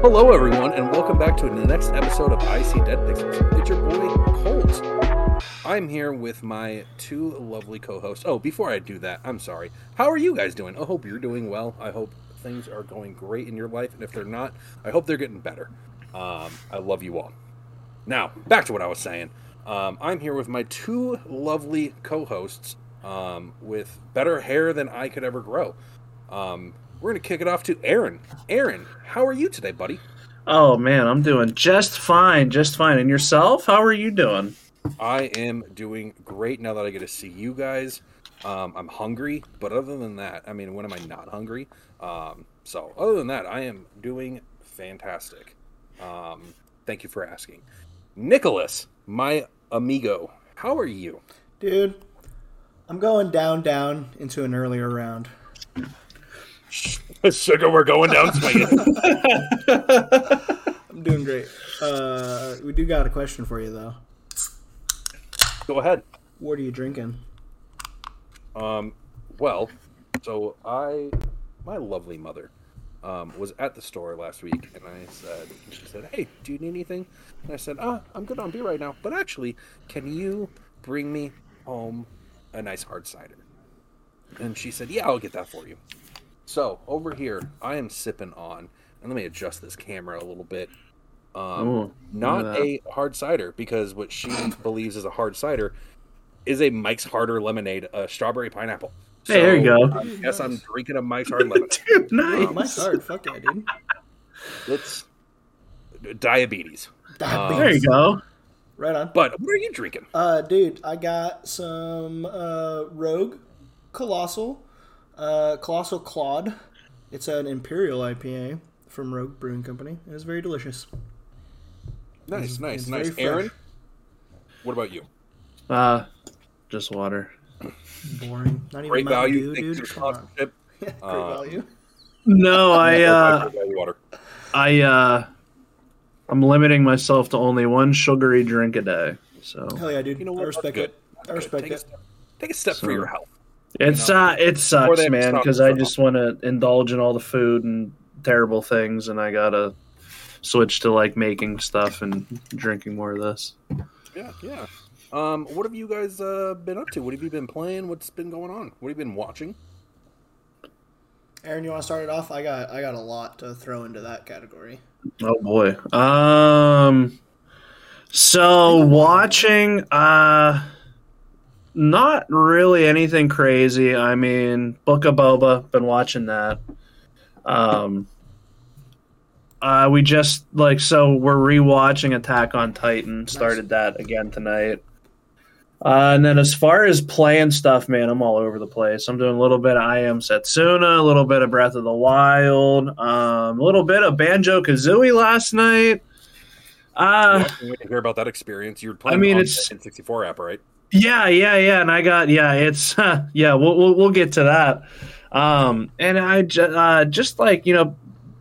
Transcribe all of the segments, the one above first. Hello, everyone, and welcome back to the next episode of I See Dead Things. It's your boy, Colt. I'm here with my two lovely co-hosts. Oh, before I do that, I'm sorry. How are you guys doing? I hope you're doing well. I hope things are going great in your life, and if they're not, I hope they're getting better. I love you all. Now, back to what I was saying. I'm here with my two lovely co-hosts with better hair than I could ever grow. We're going to kick it off to Aaron. Aaron, how are you today, buddy? Oh, man, I'm doing just fine, just fine. And yourself? How are you doing? I am doing great now that I get to see you guys. I'm hungry, but other than that, I mean, when am I not hungry? So other than that, I am doing fantastic. Thank you for asking. Nicholas, my amigo, how are you? Dude, I'm going down into an earlier round. Sugar, we're going down swinging. I'm doing great. We do got a question for you, though. Go ahead. What are you drinking? Well, so my lovely mother, was at the store last week, and she said, "Hey, do you need anything?" And I said, I'm good on beer right now, but actually, can you bring me home a nice hard cider?" And she said, "Yeah, I'll get that for you." So, over here, I am sipping on, and let me adjust this camera a little bit, not a hard cider, because what she believes is a hard cider is a Mike's Harder lemonade, a strawberry pineapple. Hey, so, there you go. I guess nice. I'm drinking a Mike's Hard lemonade. Dude, nice. Mike's Hard, fuck yeah, dude. It's diabetes. There you go. Right on. But what are you drinking? Dude, I got some Rogue Colossal. Colossal Claude. It's an Imperial IPA from Rogue Brewing Company. It was very delicious. Nice. Aaron, what about you? Just water. Boring. Not even great value. Thanks for sponsorship. Yeah, great value. No, I'm limiting myself to only one sugary drink a day. So hell yeah, dude. You know what? I respect it. I respect it. Take a step for your health. It sucks, man, because I just want to indulge in all the food and terrible things, and I gotta switch to like making stuff and drinking more of this. Yeah. What have you guys been up to? What have you been playing? What's been going on? What have you been watching? Aaron, you want to start it off? I got a lot to throw into that category. Oh boy. So watching. Not really anything crazy. I mean, Book of Boba, been watching that. We just we're rewatching Attack on Titan. Started that again tonight. And then as far as playing stuff, man, I'm all over the place. I'm doing a little bit of I Am Setsuna, a little bit of Breath of the Wild, a little bit of Banjo-Kazooie last night. Yeah, I didn't hear about that experience. You were playing on the N64 app, right? Yeah, and I got we'll get to that. And I just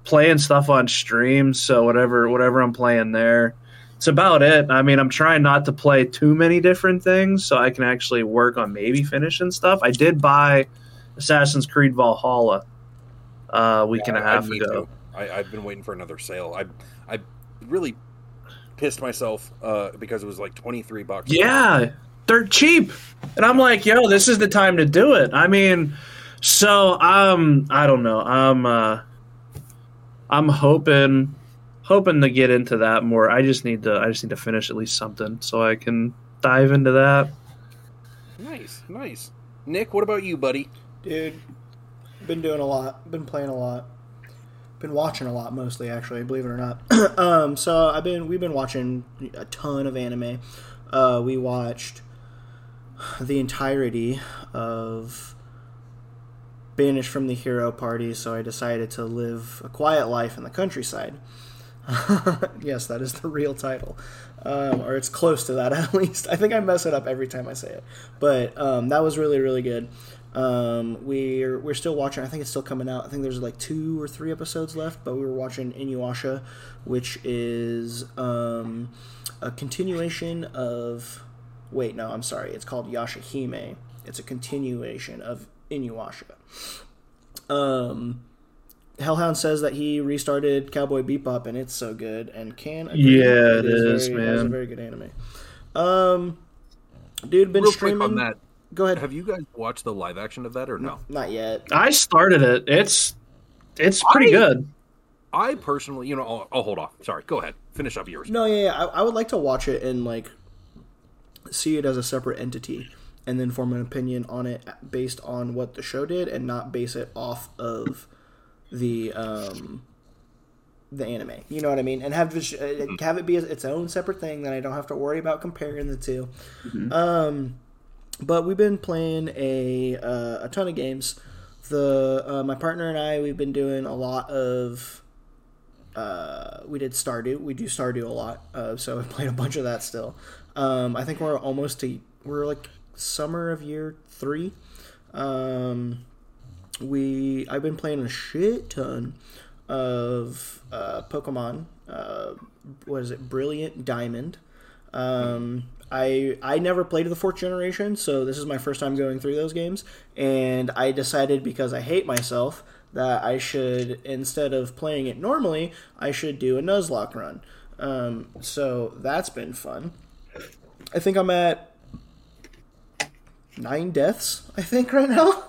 playing stuff on stream, so whatever I'm playing there, it's about it. I mean, I'm trying not to play too many different things, so I can actually work on maybe finishing stuff. I did buy Assassin's Creed Valhalla a week and a half ago. I've been waiting for another sale. I really pissed myself because it was like $23. Yeah. They're cheap. And I'm like, yo, this is the time to do it. I mean, so I don't know. I'm hoping to get into that more. I just need to finish at least something so I can dive into that. Nice. Nick, what about you, buddy? Dude, been doing a lot. Been playing a lot. Been watching a lot, mostly, actually, believe it or not. So we've been watching a ton of anime. We watched the entirety of Banished from the Hero Party, so I decided to live a quiet life in the countryside. Yes, that is the real title. Or it's close to that, at least. I think I mess it up every time I say it. But that was really, really good. We're still watching. I think it's still coming out. I think there's like 2 or 3 episodes left, but we were watching Inuyasha, which is a continuation of... Wait, no, I'm sorry. It's called Yashahime. It's a continuation of Inuyasha. Hellhound says that he restarted Cowboy Bebop, and it's so good, and can agree. Yeah, it is very, man. It's a very good anime. Dude, been real streaming. Quick on that. Go ahead. Have you guys watched the live action of that or no? Not yet. I started it. It's pretty good. I personally, I'll hold off. Sorry, go ahead. Finish up yours. No, yeah. I would like to watch it and see it as a separate entity, and then form an opinion on it based on what the show did, and not base it off of the anime. You know what I mean? And have it be its own separate thing that I don't have to worry about comparing the two. Mm-hmm. But we've been playing a ton of games. My partner and I, we've been doing a lot of. We did Stardew. We do Stardew a lot, so I played a bunch of that still. I think we're almost to summer of year 3. I've been playing a shit ton of Pokemon. What is it? Brilliant Diamond. I never played the 4th generation, so this is my first time going through those games, and I decided, because I hate myself, that I should, instead of playing it normally, I should do a Nuzlocke run. So that's been fun. I think I'm at 9 deaths, right now.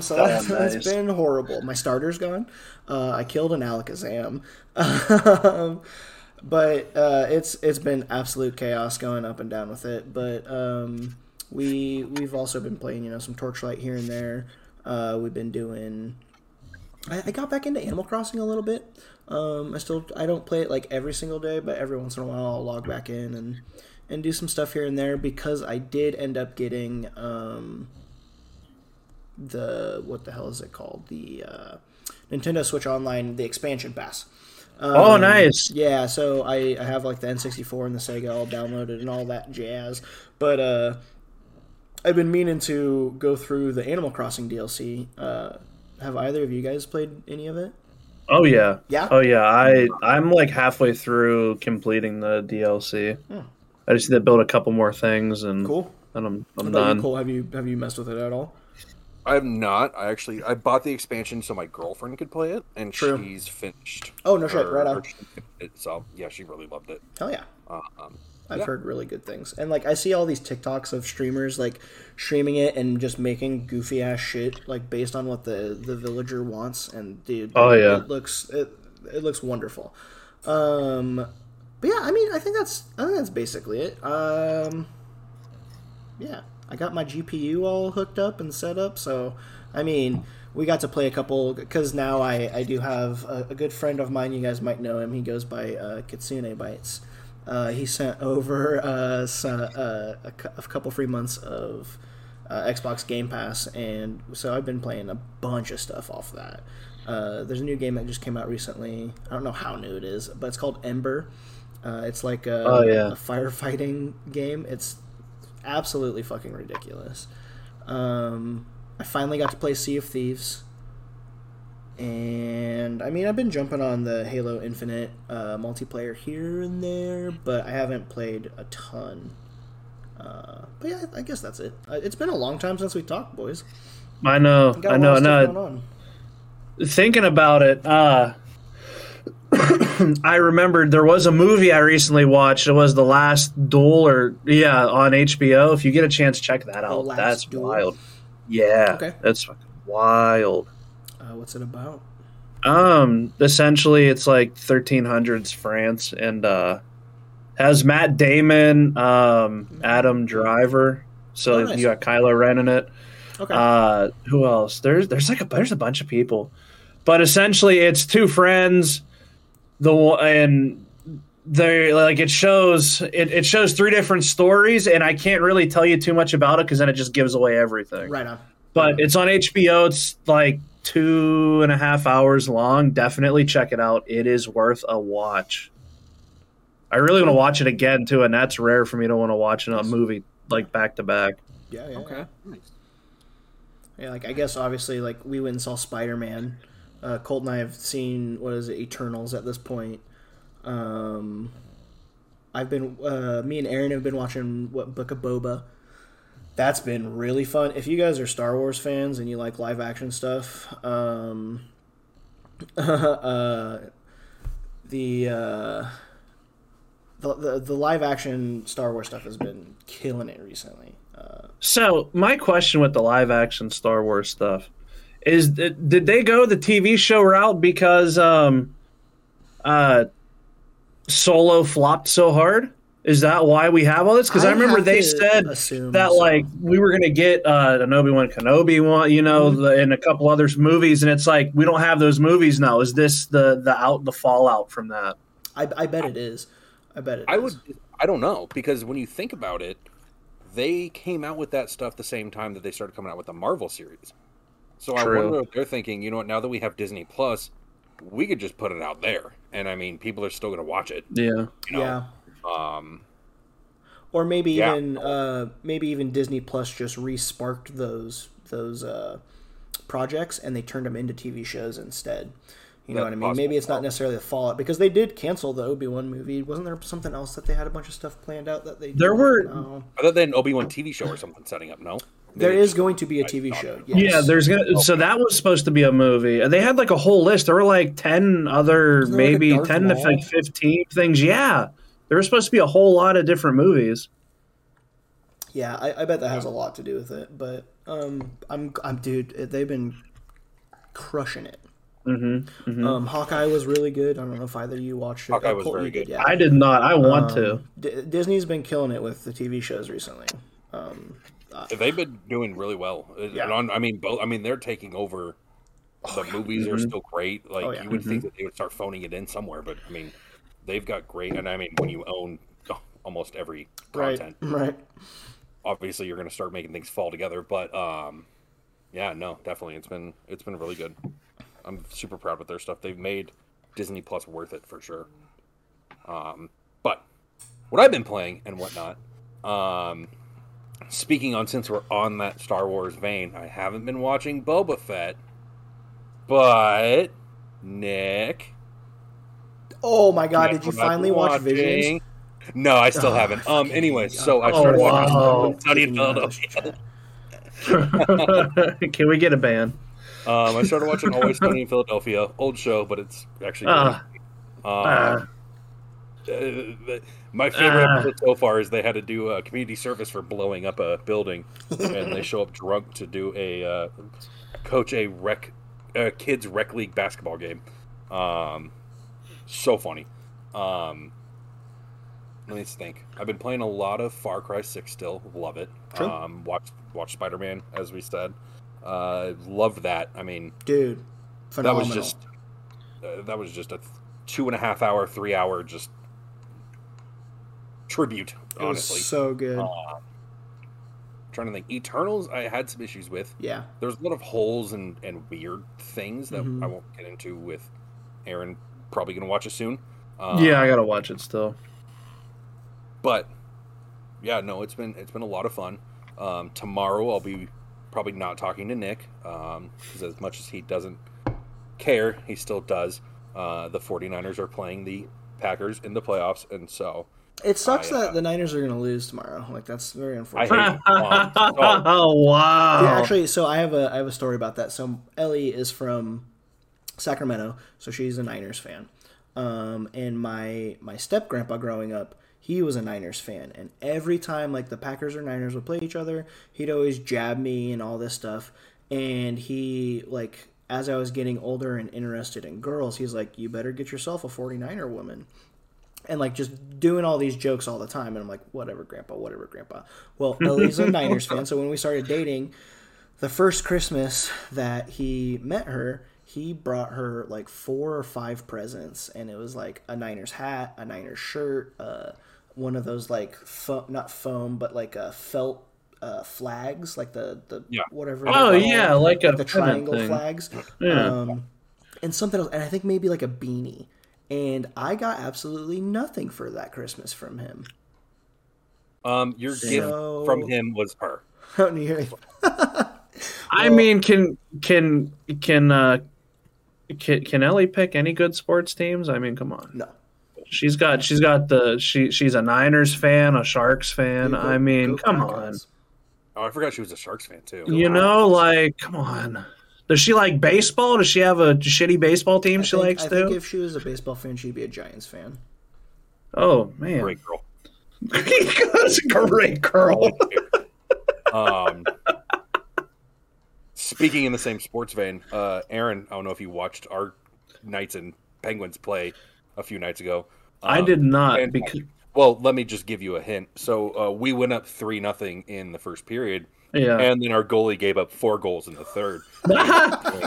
So that's been horrible. My starter's gone. I killed an Alakazam. But it's been absolute chaos going up and down with it. But we've also been playing, some Torchlight here and there. We've been doing. I got back into Animal Crossing a little bit. I don't play it every single day, but every once in a while I'll log back in and do some stuff here and there, because I did end up getting what the hell is it called? The Nintendo Switch Online, the expansion pass. Oh, nice. Yeah, so I have the N64 and the Sega all downloaded and all that jazz. But I've been meaning to go through the Animal Crossing DLC. Have either of you guys played any of it? Oh, yeah. Yeah? Oh, yeah. I'm halfway through completing the DLC. Oh. I just need to build a couple more things, and cool. And I'm done. Cool. Have you messed with it at all? I have not. I bought the expansion so my girlfriend could play it, and True. She's finished. Oh, no shit. Right on. So, yeah, she really loved it. Hell yeah. I've heard really good things. And, I see all these TikToks of streamers, streaming it and just making goofy-ass shit, based on what the villager wants. And, dude, oh, yeah. It looks wonderful. But, yeah, I think that's basically it. Yeah. I got my GPU all hooked up and set up, so, we got to play a couple, because now I do have a good friend of mine, you guys might know him, he goes by Kitsune Bytes. He sent over a couple free months of Xbox Game Pass, and so I've been playing a bunch of stuff off that. There's a new game that just came out recently, I don't know how new it is, but it's called Ember. It's a firefighting game. It's absolutely fucking ridiculous. I finally got to play Sea of Thieves, and I've been jumping on the Halo Infinite multiplayer here and there, but I haven't played a ton. But yeah, I guess that's it. It's been a long time since we talked, boys. I know. No, thinking about it, I remembered there was a movie I recently watched. It was The Last Duel, on HBO. If you get a chance, check that out. That's Duel. Wild. Yeah, okay. That's fucking wild. What's it about? Essentially, it's 1300s France, and has Matt Damon, Adam Driver. So nice. You got Kylo Ren in it. Okay. Who else? There's a bunch of people, but essentially, it's two friends. It shows 3 different stories, and I can't really tell you too much about it because then it just gives away everything. Right on. But it's on HBO. It's 2.5 hours long. Definitely check it out. It is worth a watch. I really want to watch it again too, and that's rare for me to want to watch a movie back to back. Yeah. Yeah. Okay. Nice. Yeah. I guess obviously we went and saw Spider-Man. Colt and I have seen, Eternals at this point. Me and Aaron have been watching Book of Boba. That's been really fun. If you guys are Star Wars fans and you like live action stuff, The live action Star Wars stuff has been killing it recently. So my question with the live action Star Wars stuff is, did they go the TV show route because Solo flopped so hard? Is that why we have all this? Because I remember they said that like we were going to get an Obi-Wan Kenobi one, you know, and a couple other movies, and it's like we don't have those movies now. Is this the fallout from that? I bet it is. I don't know, because when you think about it, they came out with that stuff the same time that they started coming out with the Marvel series. So true. I wonder if they're thinking, you know what? Now that we have Disney+, we could just put it out there, and I mean, people are still going to watch it. Yeah, you know? Yeah. Or maybe even Disney Plus just re-sparked those projects, and they turned them into TV shows instead. You know what I mean? Maybe it's not necessarily a fallout, because they did cancel the Obi-Wan movie. Wasn't there something else that they had a bunch of stuff planned out that they? There were. No. I thought they had an Obi-Wan TV show or something setting up. No. There is going to be a TV show. Yes. Yeah, there's gonna. So that was supposed to be a movie. They had like a whole list. There were like 10 other, maybe 10 to 15 things. Yeah. There was supposed to be a whole lot of different movies. Yeah, I bet that has a lot to do with it. But they've been crushing it. Mm-hmm, mm-hmm. Hawkeye was really good. I don't know if either of you watched it. Hawkeye was very good. Yeah. I did not. I want to. Disney's been killing it with the TV shows recently. They've been doing really well. Yeah. They're taking over. The movies are still great. Like you would think that they would start phoning it in somewhere, but I mean. They've got great, and I mean, when you own almost every content, right? Obviously, you're going to start making things fall together. But definitely, it's been really good. I'm super proud with their stuff. They've made Disney Plus worth it for sure. But what I've been playing and whatnot, speaking on, since we're on that Star Wars vein, I haven't been watching Boba Fett, but Nick. Oh my God! Did you finally watch Visions? No, I still haven't. Anyway, so I started watching. Philadelphia. Can we get a ban? I started watching Always Sunny in Philadelphia. Old show, but it's actually. My favorite episode so far is they had to do a community service for blowing up a building, and they show up drunk to do coach a kids rec league basketball game. So funny. Let me think. I've been playing a lot of Far Cry 6 still. Love it. Sure. Watch Spider-Man, as we said. Loved that. I mean, dude, phenomenal. That was just a 2.5 hour, 3 hour just tribute. It honestly was so good. Trying to think. Eternals, I had some issues with. Yeah, there's a lot of holes and weird things that I won't get into with Aaron. Probably gonna watch it soon. I gotta watch it still. But it's been a lot of fun. Tomorrow I'll be probably not talking to Nick, because as much as he doesn't care, he still does. The 49ers are playing the Packers in the playoffs, and so it sucks that the Niners are gonna lose tomorrow. Like, that's very unfortunate. I hate oh wow! Yeah, actually, so I have a story about that. So Ellie is from Sacramento, so she's a Niners fan, and my step grandpa growing up, he was a Niners fan, and every time like the Packers or Niners would play each other, he'd always jab me and all this stuff. And he, like, as I was getting older and interested in girls, he's like, you better get yourself a 49er woman, and like just doing all these jokes all the time. And I'm like, whatever grandpa. Well, Ellie's a Niners fan, so when we started dating, the first Christmas that he met her, he brought her like 4 or 5 presents, and it was like a Niners hat, a Niners shirt, one of those like felt flags, like the whatever. Oh yeah, like the triangle thing. Flags. Yeah. And something else, and I think maybe like a beanie. And I got absolutely nothing for that Christmas from him. Your gift from him was her. I mean, Can Ellie pick any good sports teams? I mean, come on. No. She's a Niners fan, a Sharks fan. I mean, come on. Oh, I forgot she was a Sharks fan too. You know, like, come on. Does she like baseball? Does she have a shitty baseball team she likes? I think if she was a baseball fan, she'd be a Giants fan. Oh man, great girl. That's a great girl. Speaking in the same sports vein, Aaron, I don't know if you watched our Knights and Penguins play a few nights ago. I did not. Well, let me just give you a hint. So we went up 3-0 in the first period. Yeah. And then our goalie gave up 4 goals in the third.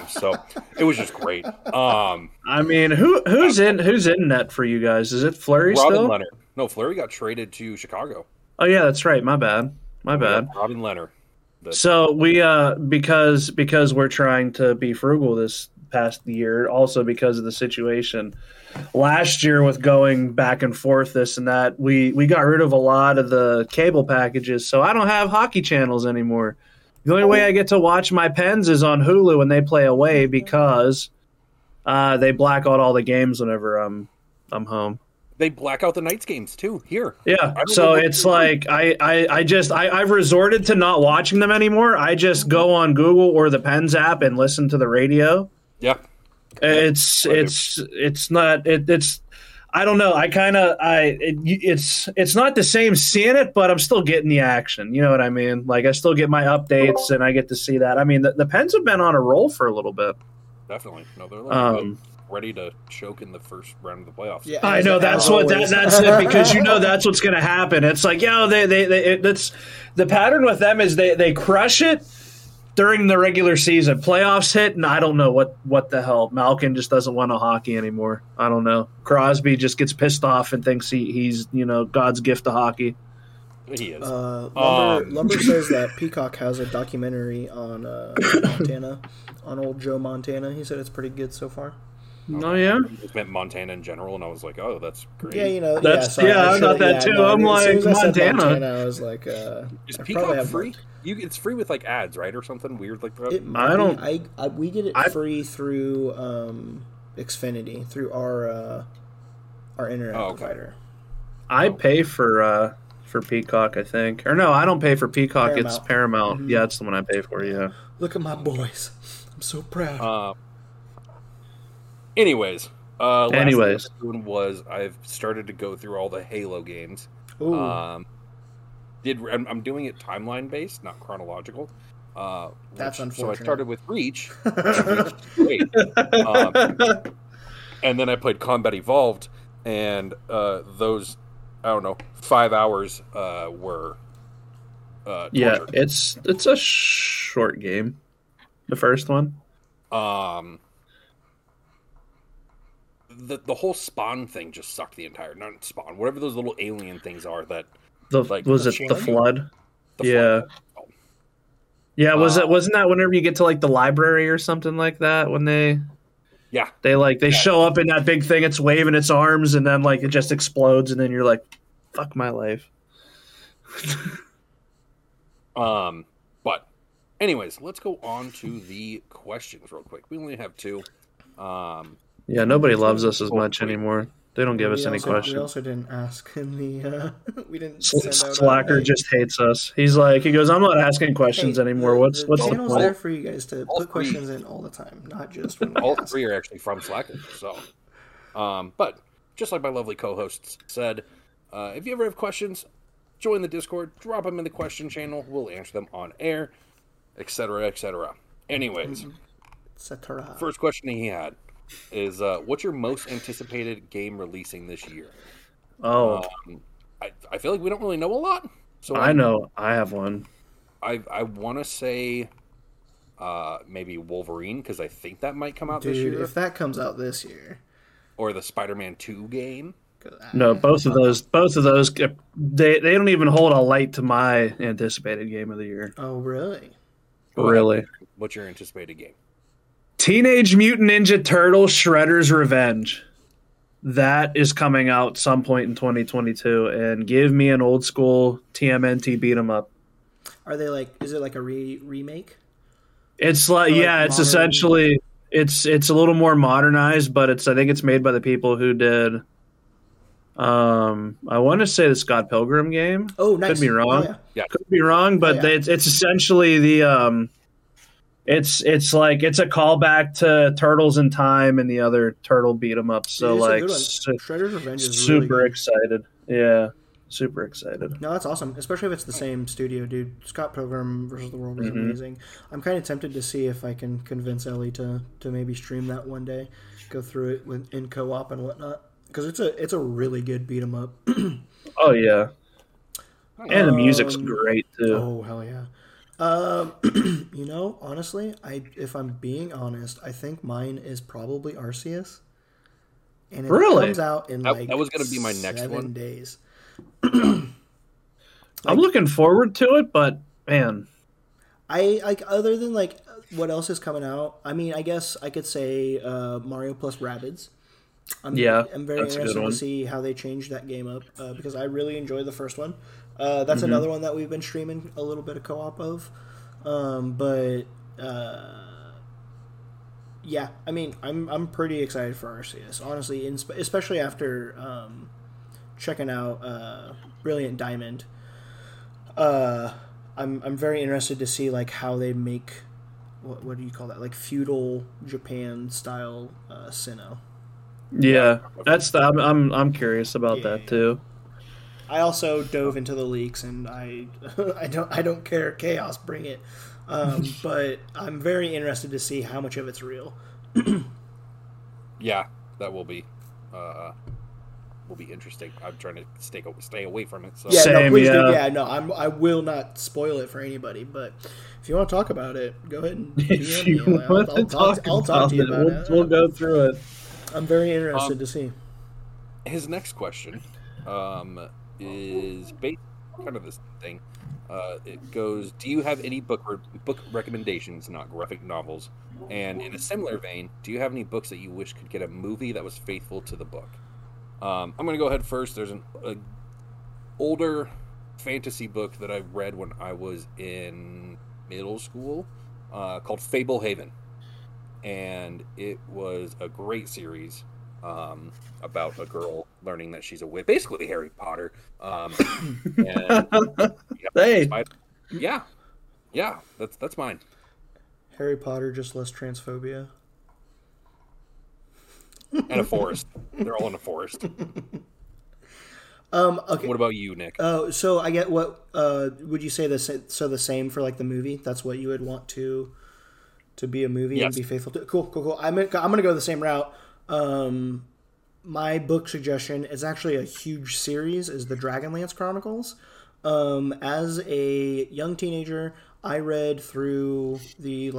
So it was just great. I mean, who's in net for you guys? Is it Fleury still? Robin Leonard. No, Fleury got traded to Chicago. Oh yeah, that's right. My bad. Yeah, Robin Leonard. So we because we're trying to be frugal this past year, also because of the situation last year with going back and forth this and that, we got rid of a lot of the cable packages, so I don't have hockey channels anymore. The only way I get to watch my Pens is on Hulu when they play away, because they black out all the games whenever I'm home. They black out the Knights games too here. Yeah, so it's like I've resorted to not watching them anymore. I just go on Google or the Pens app and listen to the radio. Yeah, it's not. I don't know. It's not the same seeing it, but I'm still getting the action. You know what I mean? Like I still get my updates and I get to see that. I mean, the Pens have been on a roll for a little bit. Definitely, no, they're like. Ready to choke in the first round of the playoffs. Yeah, I know that's it, because you know that's what's going to happen. It's like, yo, that's the pattern with them is they crush it during the regular season. Playoffs hit, and I don't know what the hell. Malkin just doesn't want to hockey anymore. I don't know. Crosby just gets pissed off and thinks he's God's gift to hockey. He is. Lumber says that Peacock has a documentary on Montana, on old Joe Montana. He said it's pretty good so far. Oh yeah, I just meant Montana in general, and I was like, "Oh, that's great." Yeah, I thought that too. No, I'm like Montana. I was like, "Is Peacock free? It's free with like ads, right, or something weird like that." We get it free through Xfinity through our internet provider. I pay for Peacock, I think, or no, I don't pay for Peacock. Paramount. It's Paramount. Mm-hmm. Yeah, it's the one I pay for. Yeah. Look at my boys. I'm so proud. Anyways, last one was I've started to go through all the Halo games. Ooh. I'm doing it timeline based, not chronological. That's unfortunate. So I started with Reach, and then I played Combat Evolved, and those 5 hours were. Yeah, it's a short game, the first one. The whole Spawn thing just sucked the entire... Not Spawn. Whatever those little alien things are that... Was it the Flood? Yeah. Flood. Yeah, wasn't that whenever you get to, like, the library or something like that when they... Yeah. They show up in that big thing, it's waving its arms, and then, like, it just explodes, and then you're like, fuck my life. But, anyways, let's go on to the questions real quick. We only have 2. Yeah, nobody loves us as much anymore. They don't give us any questions. We also didn't ask him we didn't. Slacker just hates us. He's like, he goes, I'm not asking questions anymore. What's the point? There for you guys to all put questions in all the time, not just when all ask. 3 are actually from Slacker. So, but just like my lovely co-hosts said, if you ever have questions, join the Discord, drop them in the question channel. We'll answer them on air, etc., etc. Anyways, etc. First question he had. Is what's your most anticipated game releasing this year? Oh, I feel like we don't really know a lot. So I know I have one. I want to say maybe Wolverine, because I think that might come out this year. If that comes out this year, or the Spider-Man 2 game. No, both of those. They don't even hold a light to my anticipated game of the year. Oh really? Really? What's your anticipated game? Teenage Mutant Ninja Turtle Shredder's Revenge. That is coming out some point in 2022, and give me an old school TMNT beat 'em up. Are they like? Is it like a remake? It's like it's essentially it's a little more modernized, but I think it's made by the people who did. I want to say the Scott Pilgrim game. Oh, nice. Could be wrong. Oh, yeah. Could be wrong, but it's essentially the It's a callback to Turtles in Time and the other turtle beat 'em up. So Shredder's Revenge is super really excited. Yeah, super excited. No, that's awesome, especially if it's the same studio, dude. Scott Pilgrim versus the World is amazing. I'm kind of tempted to see if I can convince Ellie to maybe stream that one day, go through it in co-op and whatnot, because it's a really good beat 'em up. Oh yeah, and the music's great too. Oh hell yeah. You know, honestly, if I'm being honest, I think mine is probably Arceus, and it comes out in that was gonna be my next 7 days. I'm looking forward to it, but man, I other than what else is coming out. I mean, I guess I could say Mario plus Rabbids. I'm very interested to see how they change that game up because I really enjoyed the first one. That's another one that we've been streaming a little bit of co-op of. Yeah, I mean, I'm pretty excited for Arceus, honestly, especially after checking out Brilliant Diamond. I'm very interested to see how they make what do you call that? Feudal Japan style Sinnoh. Yeah, that's the. I'm curious about that too. I also dove into the leaks, and I don't care. Chaos, bring it. But I'm very interested to see how much of it's real. Yeah, that will be interesting. I'm trying to stay away from it. So. Yeah, I will not spoil it for anybody. But if you want to talk about it, go ahead and DM me. I'll talk to you about it. We'll go through it. I'm very interested to see. His next question is based on kind of this thing. It goes, do you have any book recommendations, not graphic novels? And in a similar vein, do you have any books that you wish could get a movie that was faithful to the book? I'm going to go ahead first. There's an older fantasy book that I read when I was in middle school called Fable Haven. And it was a great series about a girl learning that she's a witch. Basically Harry Potter. Yeah, that's mine. Harry Potter, just less transphobia. And a forest. They're all in a forest. Okay. What about you, Nick? So I get what would you say this? So the same for the movie? That's what you would want to be a movie and be faithful to. Cool. I'm going to go the same route. My book suggestion is actually a huge series, is the Dragonlance Chronicles. As a young teenager, I read through the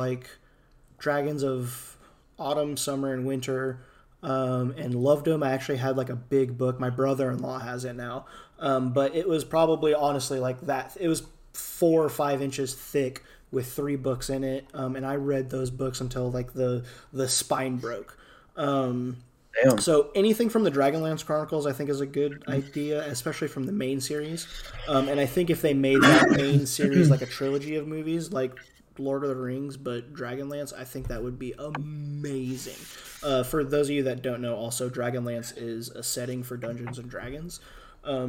dragons of autumn, summer, and winter and loved them. I actually had a big book. My brother-in-law has it now. But it was probably honestly that. It was 4 or 5 inches thick, with 3 books in it, and I read those books until the spine broke. Damn. So anything from the Dragonlance Chronicles I think is a good idea, especially from the main series. And I think if they made that main series a trilogy of movies, Lord of the Rings, but Dragonlance, I think that would be amazing. For those of you that don't know, also Dragonlance is a setting for Dungeons and Dragons.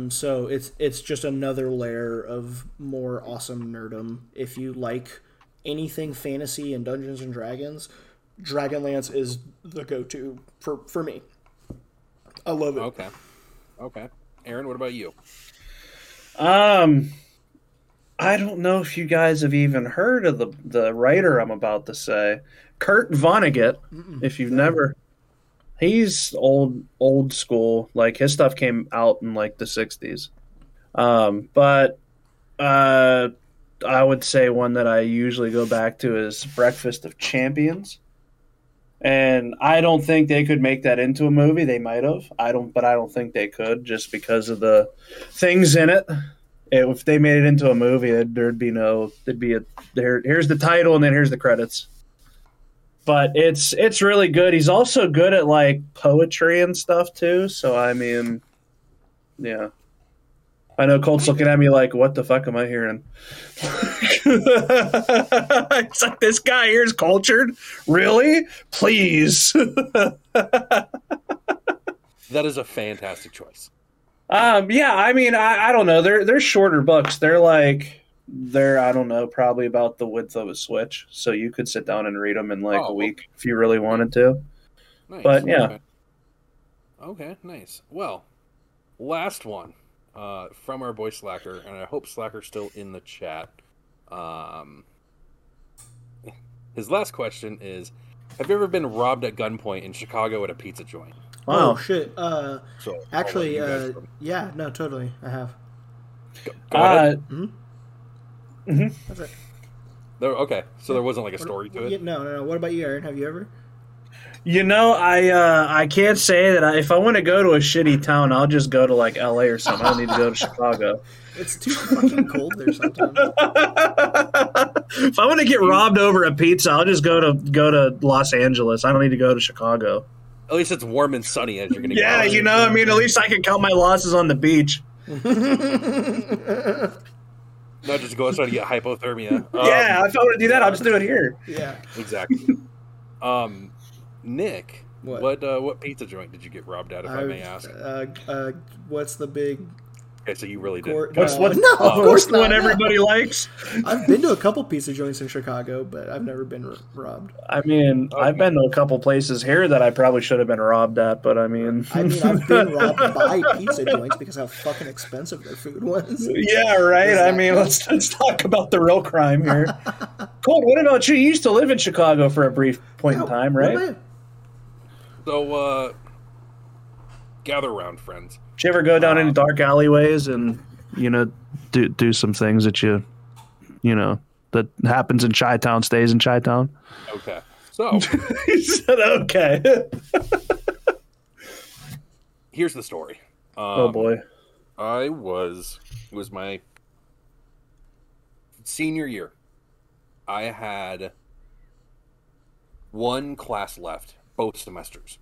So it's just another layer of more awesome nerdom. If you like anything fantasy and Dungeons and Dragons, Dragonlance is the go-to for me. I love it. Okay. Aaron, what about you? I don't know if you guys have even heard of the writer I'm about to say, Kurt Vonnegut. If you've never. He's old school. His stuff came out in the 60s. But I would say one that I usually go back to is Breakfast of Champions. And I don't think they could make that into a movie. They might have. I don't think they could just because of the things in it. If they made it into a movie, here's the title and then here's the credits. But it's really good. He's also good at poetry and stuff too. So I mean, yeah. I know Colt's looking at me like, "What the fuck am I hearing?" It's this guy here's cultured, really? Please. That is a fantastic choice. I mean, I don't know. They're shorter books. They're They're, I don't know, probably about the width of a Switch. So you could sit down and read them in like a week if you really wanted to. Nice. But yeah. Okay, nice. Well, last one from our boy Slacker, and I hope Slacker's still in the chat. His last question is, have you ever been robbed at gunpoint in Chicago at a pizza joint? Wow. Oh, shit. So actually, yeah, no, totally. I have. Go ahead. Mm-hmm. That's it. Okay, so there wasn't like a story to it? No. What about you, Aaron? Have you ever? You know, I can't say that. If I want to go to a shitty town, I'll just go to like L.A. or something. I don't need to go to Chicago. It's too fucking cold there sometimes. If I want to get robbed over a pizza, I'll just go to Los Angeles. I don't need to go to Chicago. At least it's warm and sunny as you're going to get. Yeah, you know, I mean, at least I can count my losses on the beach. Not just go outside to get hypothermia. Yeah, if I want to do that, I'll just do it here. Yeah, exactly. Nick, what pizza joint did you get robbed at, if I may ask? What's the big... Okay, so you really did. No, of course not. What everybody likes. I've been to a couple pizza joints in Chicago, but I've never been robbed. I mean, okay. I've been to a couple places here that I probably should have been robbed at, but I mean, I've been robbed by pizza joints because how fucking expensive their food was. Yeah, right. I mean, let's talk about the real crime here. Colt, what about you? You used to live in Chicago for a brief point in time, right? Really? So, gather around, friends. Did you ever go down any dark alleyways and, you know, do some things that you know, that happens in Chi-Town stays in Chi-Town? Okay. So. He said, okay. Here's the story. Oh, boy. It was my senior year. I had one class left, both semesters.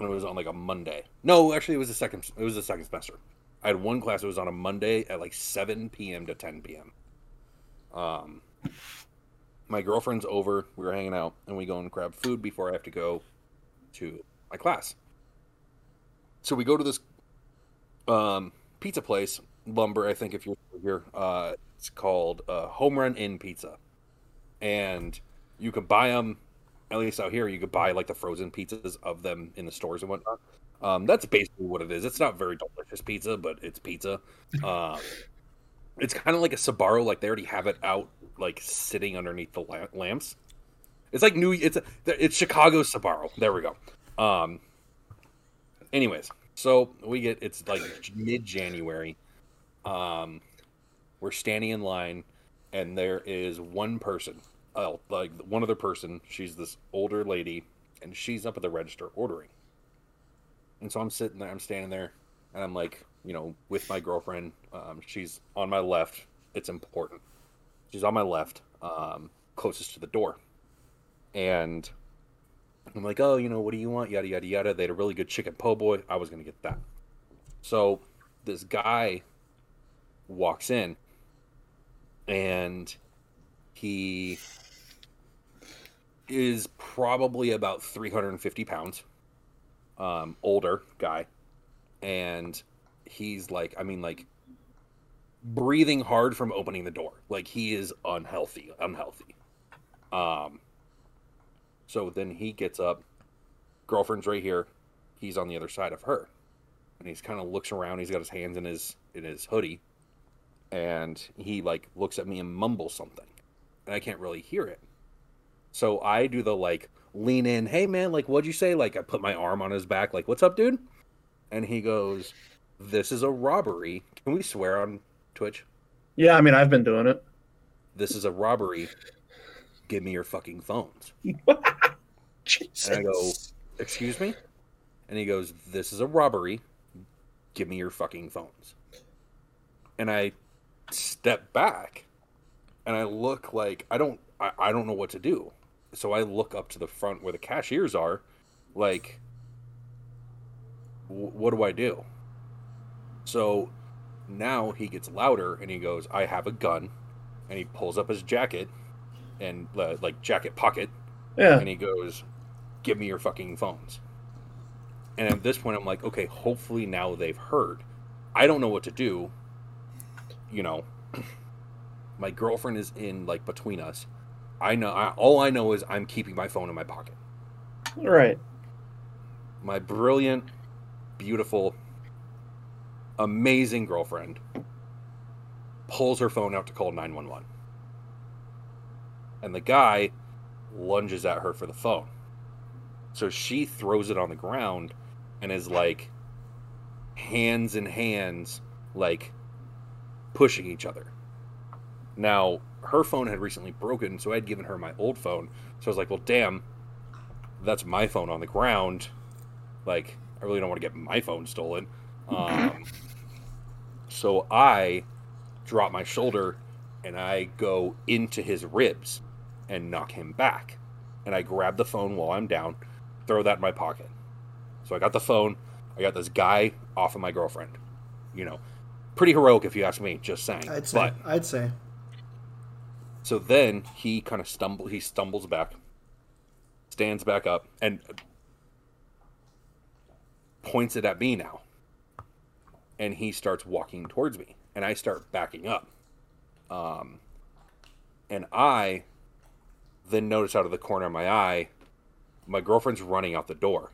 And it was on like a Monday. No, actually, it was the second semester. I had one class. It was on a Monday at like 7 p.m. to 10 p.m. My girlfriend's over. We were hanging out, and we go and grab food before I have to go to my class. So we go to this pizza place, Lumber, I think, if you're here. It's called Home Run Inn Pizza, and you can buy them. At least out here, you could buy like the frozen pizzas of them in the stores and whatnot. That's basically what it is. It's not very delicious pizza, but it's pizza. It's kind of like a Sbarro. Like they already have it out, like sitting underneath the lamps. It's like new. It's Chicago Sbarro. There we go. Anyways, so it's like mid-January. We're standing in line, and there is one person. Like one other person, she's this older lady, and she's up at the register ordering. And so I'm standing there, and I'm like, you know, with my girlfriend. She's on my left. It's important. She's on my left, closest to the door. And I'm like, oh, you know, what do you want? Yada, yada, yada. They had a really good chicken po' boy. I was going to get that. So this guy walks in, and he is probably about 350 pounds, older guy, and he's like, I mean, like breathing hard from opening the door. Like he is unhealthy. So then he gets up, girlfriend's right here. He's on the other side of her, and he's kind of looks around. He's got his hands in his hoodie, and he like looks at me and mumbles something. And I can't really hear it. So I do the like lean in, hey man, like what'd you say? Like I put my arm on his back, like what's up, dude? And he goes, this is a robbery. Can we swear on Twitch? Yeah, I mean, I've been doing it. This is a robbery. Give me your fucking phones. Jesus. And I go, excuse me? And he goes, this is a robbery. Give me your fucking phones. And I step back. And I look like I don't know what to do. So I look up to the front where the cashiers are, like, what do I do? So now he gets louder and he goes, I have a gun. And he pulls up his jacket and like jacket pocket. Yeah. And he goes, give me your fucking phones. And at this point I'm like, okay, hopefully now they've heard. I don't know what to do, you know. My girlfriend is in, like, between us. All I know is I'm keeping my phone in my pocket. Right. My brilliant, beautiful, amazing girlfriend pulls her phone out to call 911. And the guy lunges at her for the phone. So she throws it on the ground and is, like, hands in hands, like, pushing each other. Now, her phone had recently broken, so I had given her my old phone. So I was like, well, damn, that's my phone on the ground. Like, I really don't want to get my phone stolen. So I drop my shoulder, and I go into his ribs and knock him back. And I grab the phone while I'm down, throw that in my pocket. So I got the phone. I got this guy off of my girlfriend. You know, pretty heroic if you ask me, just saying. I'd say. So then he kind of stumbles back, stands back up, and points it at me now. And he starts walking towards me, and I start backing up. And I then notice out of the corner of my eye, my girlfriend's running out the door.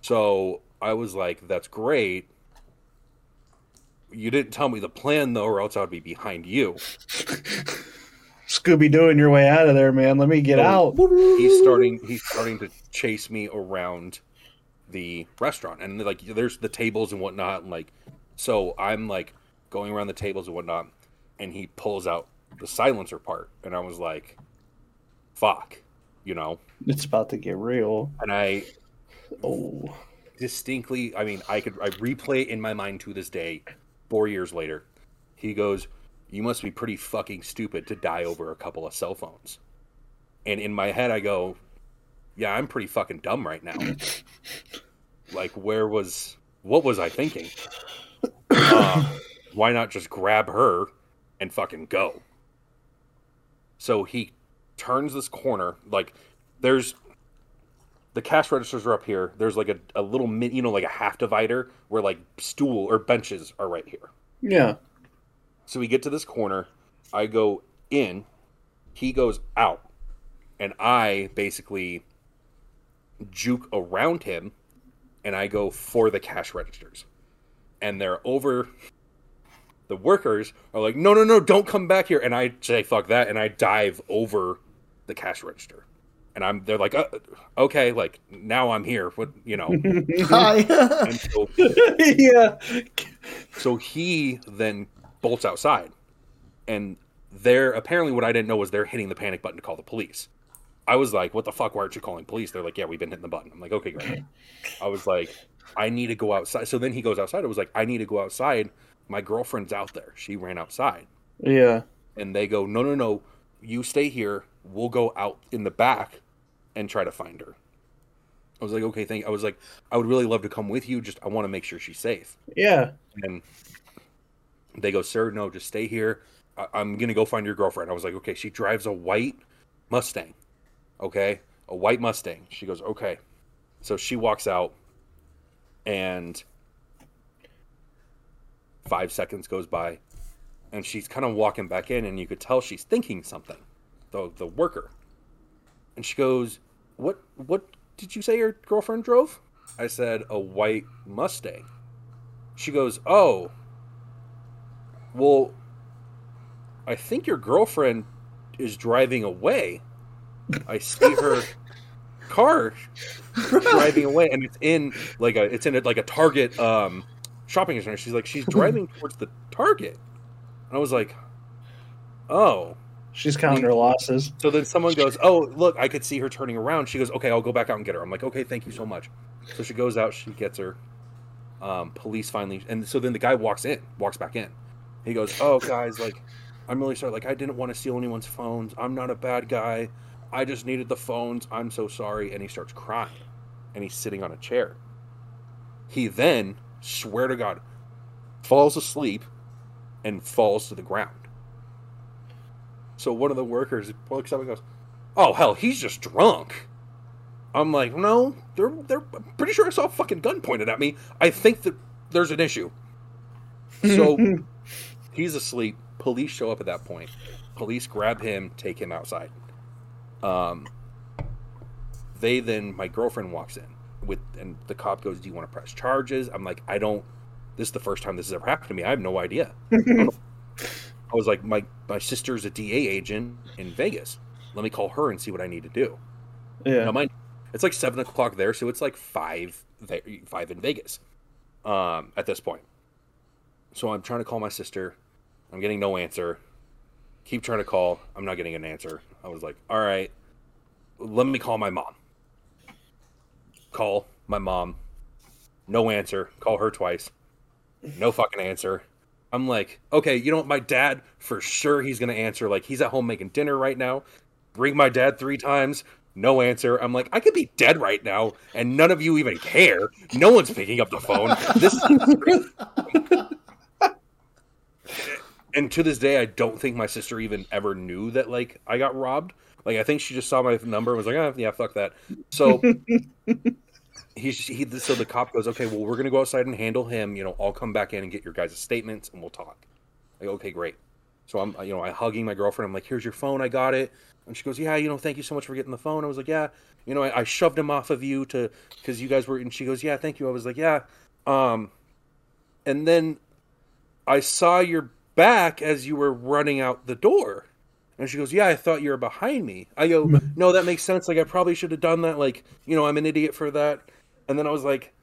So I was like, that's great. You didn't tell me the plan, though, or else I'd be behind you. Scooby-Dooing your way out of there, man. Let me get out. He's starting to chase me around the restaurant. And, like, there's the tables and whatnot. And, like, so I'm, like, going around the tables and whatnot. And he pulls out the silencer part. And I was like, fuck, you know. It's about to get real. And I distinctly, I mean, I replay it in my mind to this day. 4 years later, he goes, "You must be pretty fucking stupid to die over a couple of cell phones." And in my head, I go, "Yeah, I'm pretty fucking dumb right now." Like, what was I thinking? Why not just grab her and fucking go? So he turns this corner. Like, there's the cash registers are up here. There's like a little mini, you know, like a half divider where like stool or benches are right here. Yeah. So we get to this corner. I go in. He goes out. And I basically juke around him. And I go for the cash registers. And they're over. The workers are like, no, don't come back here. And I say, fuck that. And I dive over the cash register. And they're like, okay, like, now I'm here. What, you know? Hi. And so, yeah. So he then bolts outside. And they're, apparently what I didn't know was they're hitting the panic button to call the police. I was like, what the fuck? Why aren't you calling police? They're like, yeah, we've been hitting the button. I'm like, okay, great. I was like, I need to go outside. So then he goes outside. I was like, I need to go outside. My girlfriend's out there. She ran outside. Yeah. And they go, no. You stay here. We'll go out in the back and try to find her. I was like, okay, thank you. I was like, I would really love to come with you. Just, I want to make sure she's safe. Yeah. And they go, sir, no, just stay here. I'm going to go find your girlfriend. I was like, okay, she drives a white Mustang. Okay. A white Mustang. She goes, okay. So she walks out and 5 seconds goes by and she's kind of walking back in and you could tell she's thinking something. The worker. And she goes, What did you say your girlfriend drove? I said, a white Mustang. She goes, oh, well, I think your girlfriend is driving away. I see her car driving away, and it's in a Target shopping center. She's like, she's driving towards the Target. And I was like, oh. She's counting her losses. So then someone goes, oh, look, I could see her turning around. She goes, okay, I'll go back out and get her. I'm like, okay, thank you so much. So she goes out, she gets her. Police finally. And so then the guy walks back in. He goes, oh, guys, like, I'm really sorry. Like, I didn't want to steal anyone's phones. I'm not a bad guy. I just needed the phones. I'm so sorry. And he starts crying. And he's sitting on a chair. He then, swear to God, falls asleep and falls to the ground. So one of the workers looks up and goes, oh, hell, he's just drunk. I'm like, no, they're pretty sure I saw a fucking gun pointed at me. I think that there's an issue. So he's asleep. Police show up at that point. Police grab him, take him outside. They then, my girlfriend walks in with, and the cop goes, "Do you want to press charges?" I'm like, "I don't. This is the first time this has ever happened to me. I have no idea." I was like, my sister's a DA agent in Vegas. Let me call her and see what I need to do. Yeah. Now, it's like 7 o'clock there, so it's like five in Vegas at this point. So I'm trying to call my sister. I'm getting no answer. Keep trying to call. I'm not getting an answer. I was like, all right, let me call my mom. Call my mom. No answer. Call her twice. No fucking answer. I'm like, okay, you know what? My dad, for sure, he's going to answer. Like, he's at home making dinner right now. Ring my dad 3 times. No answer. I'm like, I could be dead right now, and none of you even care. No one's picking up the phone. And to this day, I don't think my sister even ever knew that, like, I got robbed. Like, I think she just saw my number and was like, yeah, fuck that. So so the cop goes, okay, well, we're going to go outside and handle him. You know, I'll come back in and get your guys' statements, and we'll talk. I go, okay, great. So I'm, you know, I hugging my girlfriend. I'm like, here's your phone. I got it. And she goes, yeah, you know, thank you so much for getting the phone. I was like, yeah. You know, I shoved him off of you because you guys were, and she goes, yeah, thank you. I was like, yeah. And then I saw your back as you were running out the door. And she goes, yeah, I thought you were behind me. I go, no, that makes sense. Like, I probably should have done that. Like, you know, I'm an idiot for that. And then I was like,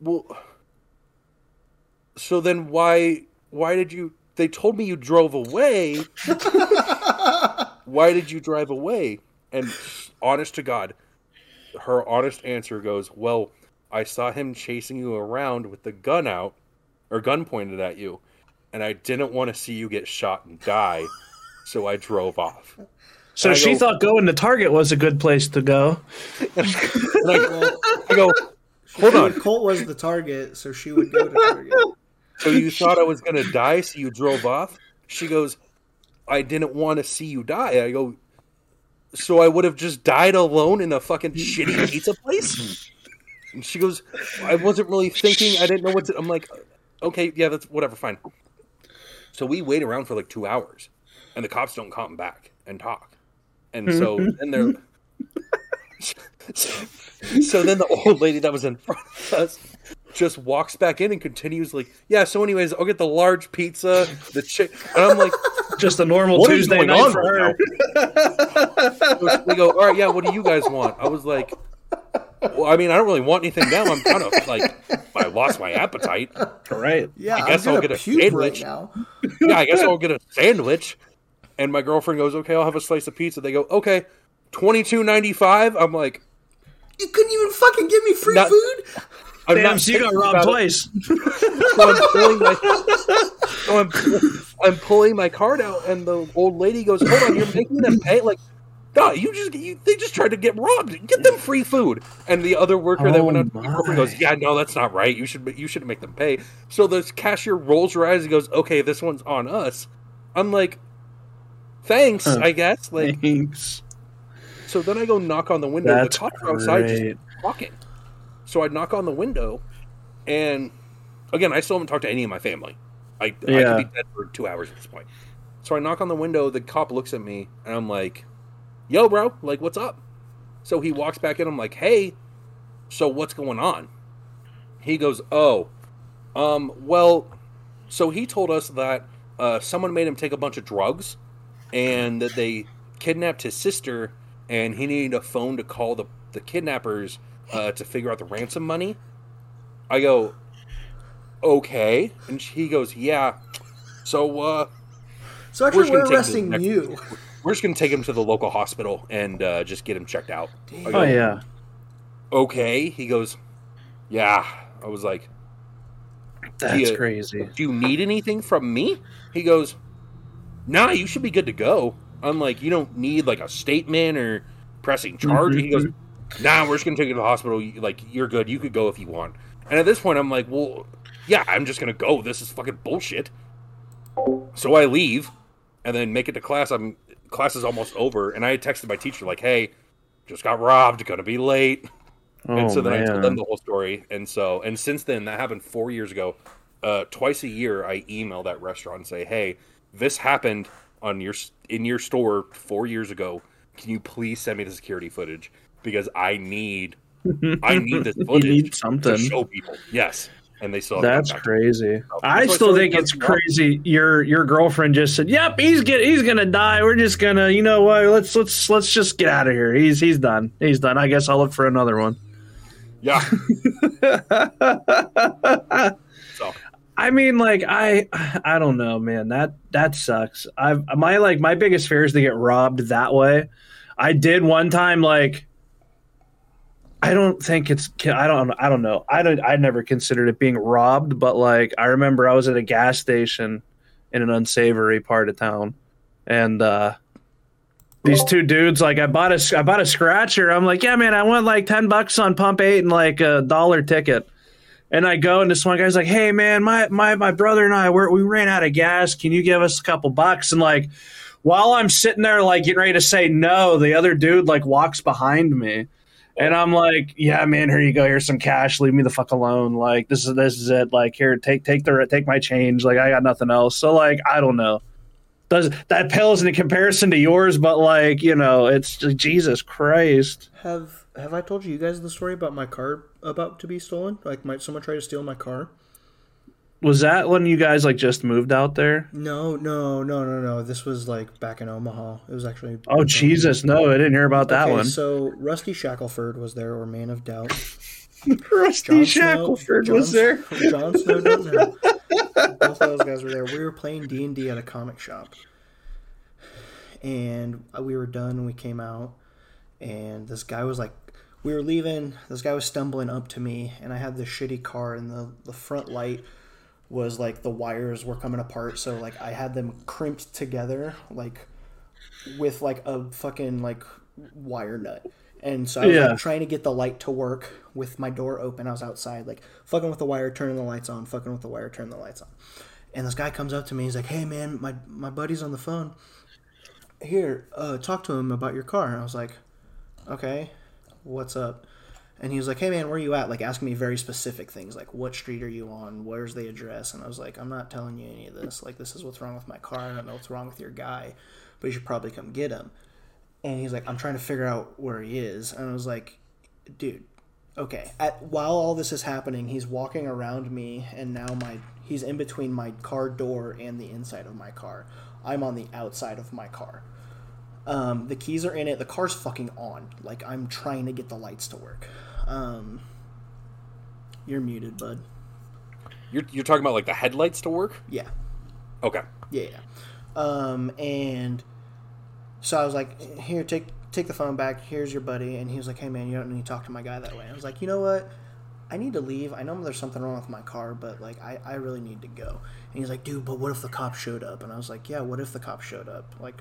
well, so then why did you, they told me you drove away. Why did you drive away? And honest to God, her honest answer goes, well, I saw him chasing you around with the gun out, or gun pointed at you, and I didn't want to see you get shot and die, so I drove off. So she thought going to Target was a good place to go. I go, hold on. Colt was the target, so she would go to Target. So you thought I was going to die, so you drove off? She goes, I didn't want to see you die. I go, so I would have just died alone in a fucking shitty pizza place? And she goes, I wasn't really thinking. I didn't know what to... I'm like, okay, yeah, that's whatever, fine. So we wait around for like 2 hours, and the cops don't come back and talk. And so then they're... So then the old lady that was in front of us just walks back in and continues like, yeah, so anyways, I'll get the large pizza, the chick. And I'm like... Just a normal what Tuesday night for her. We go, all right, yeah, what do you guys want? I was like, well, I mean, I don't really want anything now. I'm kind of like, I lost my appetite. All right. Yeah, I guess I'll get a sandwich. Right now. Yeah, I guess I'll get a sandwich. And my girlfriend goes, okay, I'll have a slice of pizza. They go, okay, $22.95. I'm like, you couldn't even fucking give me free food? I'm damn, so you got robbed twice. I'm pulling my card out, and the old lady goes, "Hold on, you're making them pay." Like, no, they just tried to get robbed. Get them free food. And the other worker that went out to the and goes, "Yeah, no, that's not right. You should make them pay." So the cashier rolls her eyes and goes, "Okay, this one's on us." I'm like, "Thanks, I guess." Like, thanks. So then I go knock on the window. That's the cops are outside just walking. So I knock on the window, and again, I still haven't talked to any of my family. I could be dead for 2 hours at this point. So I knock on the window, the cop looks at me, and I'm like, yo, bro, like, what's up? So he walks back in, I'm like, hey, so what's going on? He goes, well, so he told us that someone made him take a bunch of drugs, and that they kidnapped his sister, and he needed a phone to call the kidnappers to figure out the ransom money. I go, okay. And he goes, yeah. So actually we're arresting you. We're just going to take him to the local hospital and just get him checked out. Go, oh, yeah. Okay. He goes, yeah. I was like, that's crazy. Do you need anything from me? He goes, nah, you should be good to go. I'm like, you don't need like a statement or pressing charge. Mm-hmm. He goes, nah, we're just going to take you to the hospital. Like, you're good. You could go if you want. And at this point, I'm like, well, yeah, I'm just going to go. This is fucking bullshit. So I leave and then make it to class. Class is almost over. And I texted my teacher, like, hey, just got robbed. Going to be late. Oh, and so then I told them the whole story. And since then, that happened 4 years ago. twice a year, I email that restaurant and say, hey, this happened on your in your store 4 years ago. Can you please send me the security footage? Because I need this footage. You need something to show people. Yes. And they saw that's crazy. I still think it's crazy. Your girlfriend just said, "Yep, he's gonna die. We're just gonna, you know what? Let's just get out of here. He's done. He's done. I guess I'll look for another one." Yeah. So, I mean, like I don't know, man. That sucks. My biggest fear is to get robbed that way. I did one time, like. I don't know. I never considered it being robbed, but like I remember I was at a gas station in an unsavory part of town, and these two dudes, like I bought a scratcher. I'm like, yeah, man, I want like $10 on pump 8 and like $1 ticket. And I go, and this one guy's like, hey man, my brother and I we ran out of gas. Can you give us a couple bucks? And like while I'm sitting there like getting ready to say no, the other dude like walks behind me. And I'm like, yeah, man, here you go. Here's some cash. Leave me the fuck alone. Like, this is it. Like, here, take my change. Like, I got nothing else. So, like, I don't know. That pales in comparison to yours, but, like, you know, it's just, Jesus Christ. Have I told you guys the story about my car about to be stolen? Like, might someone try to steal my car? Was that when you guys, like, just moved out there? No. This was, like, back in Omaha. It was actually... Oh, Jesus, no. I didn't hear about that one. So, Rusty Shackelford was there, or Man of Doubt. Rusty Shackelford was there. Jon Snow doesn't know. Both of those guys were there. We were playing D&D at a comic shop. And we were done, and we came out. And this guy was, like... We were leaving. This guy was stumbling up to me, and I had this shitty car, and the front light... was like the wires were coming apart, so like I had them crimped together like with like a fucking like wire nut, and so I was like, trying to get the light to work with my door open. I was outside like fucking with the wire, turning the lights on, and this guy comes up to me. He's like, hey man, my buddy's on the phone here, talk to him about your car. And I was like, okay, what's up? And he was like, hey, man, where you at? Like, asking me very specific things, like, what street are you on? Where's the address? And I was like, I'm not telling you any of this. Like, this is what's wrong with my car. I don't know what's wrong with your guy, but you should probably come get him. And he's like, I'm trying to figure out where he is. And I was like, dude, okay. While all this is happening, he's walking around me, and now he's in between my car door and the inside of my car. I'm on the outside of my car. The keys are in it. The car's fucking on. Like, I'm trying to get the lights to work. You're muted, bud. You're talking about, like, the headlights to work? Yeah. Okay. Yeah. And so I was like, here, take the phone back. Here's your buddy. And he was like, hey, man, you don't need to talk to my guy that way. I was like, you know what? I need to leave. I know there's something wrong with my car, but, like, I really need to go. And he's like, dude, but what if the cop showed up? And I was like, yeah, what if the cop showed up? Like,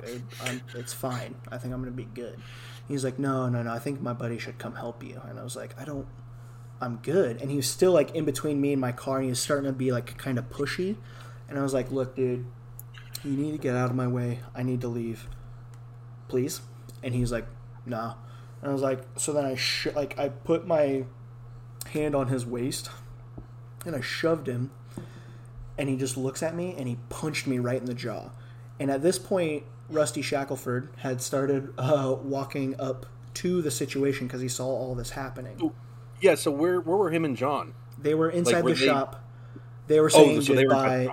it's fine. I think I'm going to be good. He's like, no, I think my buddy should come help you. And I was like, I'm good. And he was still, like, in between me and my car, and he was starting to be, like, kind of pushy. And I was like, look, dude, you need to get out of my way. I need to leave. Please? And he's like, nah. And I was like, so then I put my... hand on his waist, and I shoved him, and he just looks at me, and he punched me right in the jaw. And at this point, Rusty Shackelford had started walking up to the situation because he saw all this happening. Yeah, so where were him and John? They were inside shop. They were saying goodbye.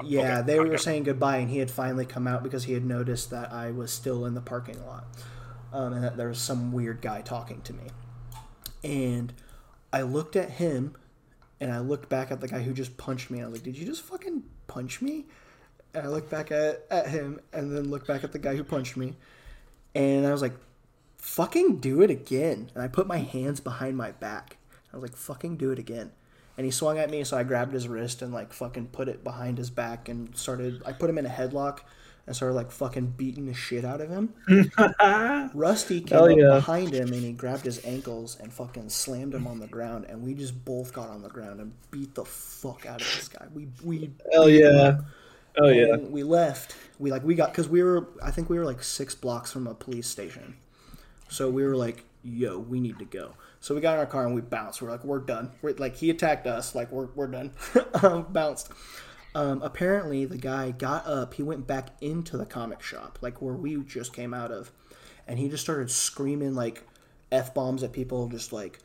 They were saying goodbye, and he had finally come out because he had noticed that I was still in the parking lot, and that there was some weird guy talking to me. And... I looked at him, and I looked back at the guy who just punched me, and I was like, did you just fucking punch me? And I looked back at him, and then looked back at the guy who punched me, and I was like, fucking do it again. And I put my hands behind my back. I was like, fucking do it again. And he swung at me, so I grabbed his wrist and, like, fucking put it behind his back and started – I put him in a headlock and started, like, fucking beating the shit out of him. Rusty came up behind him, and he grabbed his ankles and fucking slammed him on the ground, and we just both got on the ground and beat the fuck out of this guy. We Hell yeah. And we left. We, like, we got – because we were – I think we were, like, 6 blocks from a police station. So we were like, yo, we need to go. So we got in our car and we bounced. We're like, we're done. We're like, he attacked us. Like, we're done. Bounced. Apparently the guy got up, he went back into the comic shop, like where we just came out of, and he just started screaming like F-bombs at people, just like,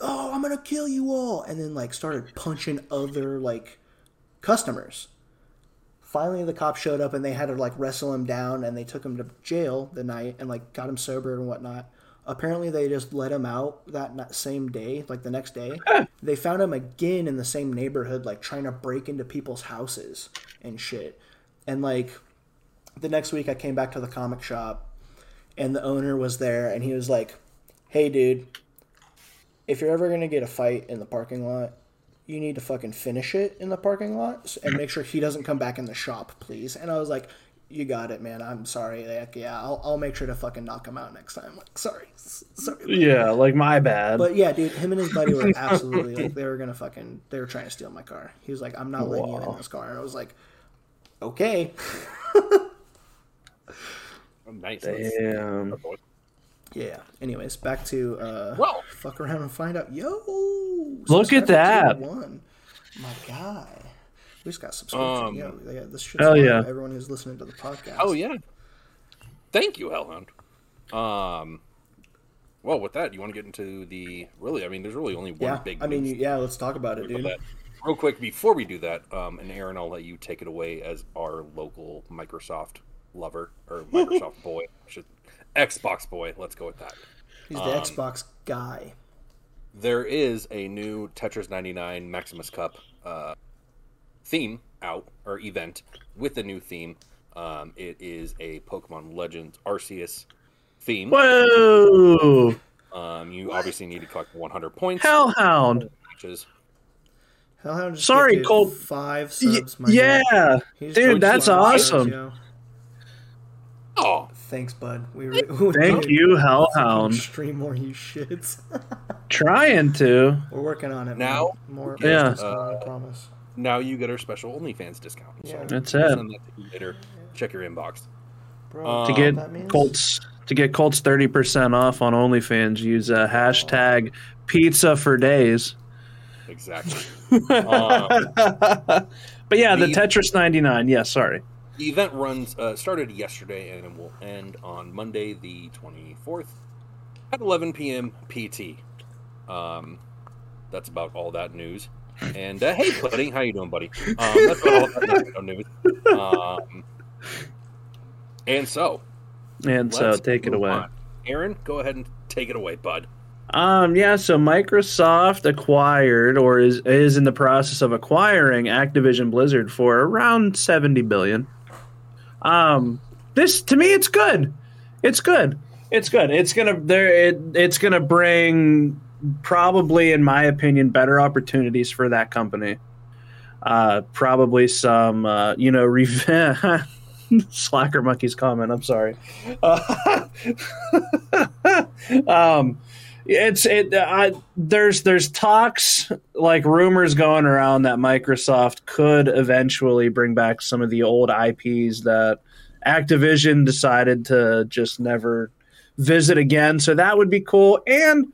I'm gonna kill you all, and then like started punching other like customers. Finally the cops showed up and they had to like wrestle him down, and they took him to jail the night and like got him sober and whatnot. Apparently they just let him out that same day, like the next day. They found him again in the same neighborhood, like trying to break into people's houses and shit. And like the next week I came back to the comic shop and the owner was there, and he was like, hey dude, if you're ever going to get a fight in the parking lot, you need to fucking finish it in the parking lot and make sure he doesn't come back in the shop, please. And I was like, you got it, man. I'm sorry. Like, yeah, I'll make sure to fucking knock him out next time. Like, sorry. Man. Yeah, like, my bad. But yeah, dude, him and his buddy were absolutely like, they were trying to steal my car. He was like, I'm not letting you in this car. And I was like, okay. Nice. Damn. Yeah. Anyways, back to fuck around and find out. Yo, look at that. My guy. We just got subscription. This shit's for everyone who's listening to the podcast. Oh, yeah. Thank you, Hellhound. Well, with that, you want to get into the there's really only one big news. Let's talk about it, dude. Real quick, before we do that, and Aaron, I'll let you take it away as our local Microsoft lover, or Microsoft boy. Xbox boy. Let's go with that. He's the Xbox guy. There is a new Tetris 99 Maximus Cup theme out, or event, with a new theme. It is a Pokemon Legends Arceus theme. Whoa! Obviously need to collect 100 points. Hellhound! Hellhound just gave Cole. 5 subs. Dude, that's awesome. Oh, thanks, bud. Thank you, Hellhound. Stream more, you shits. Trying to. We're working on it. Now, more discount, I promise. Now you get our special OnlyFans discount. Yeah, so that's it. Send that to you later. Check your inbox. Bro, to get Colts 30% off on OnlyFans, use hashtag pizza for days. Exactly. But yeah, the Tetris 99. Yeah, sorry. The event runs started yesterday and will end on Monday, the 24th, at 11 p.m. PT. That's about all that news. And hey, buddy, how you doing, buddy? That's about all that news. And so, take it away, Aaron. Go ahead and take it away, bud. So Microsoft acquired, or is in the process of acquiring, Activision Blizzard for around $70 billion. This, to me, it's good. It's gonna bring, probably, in my opinion, better opportunities for that company. Probably some, revenge. Slacker Monkey's comment. I'm sorry. There's talks, like rumors going around, that Microsoft could eventually bring back some of the old IPs that Activision decided to just never visit again. So that would be cool. And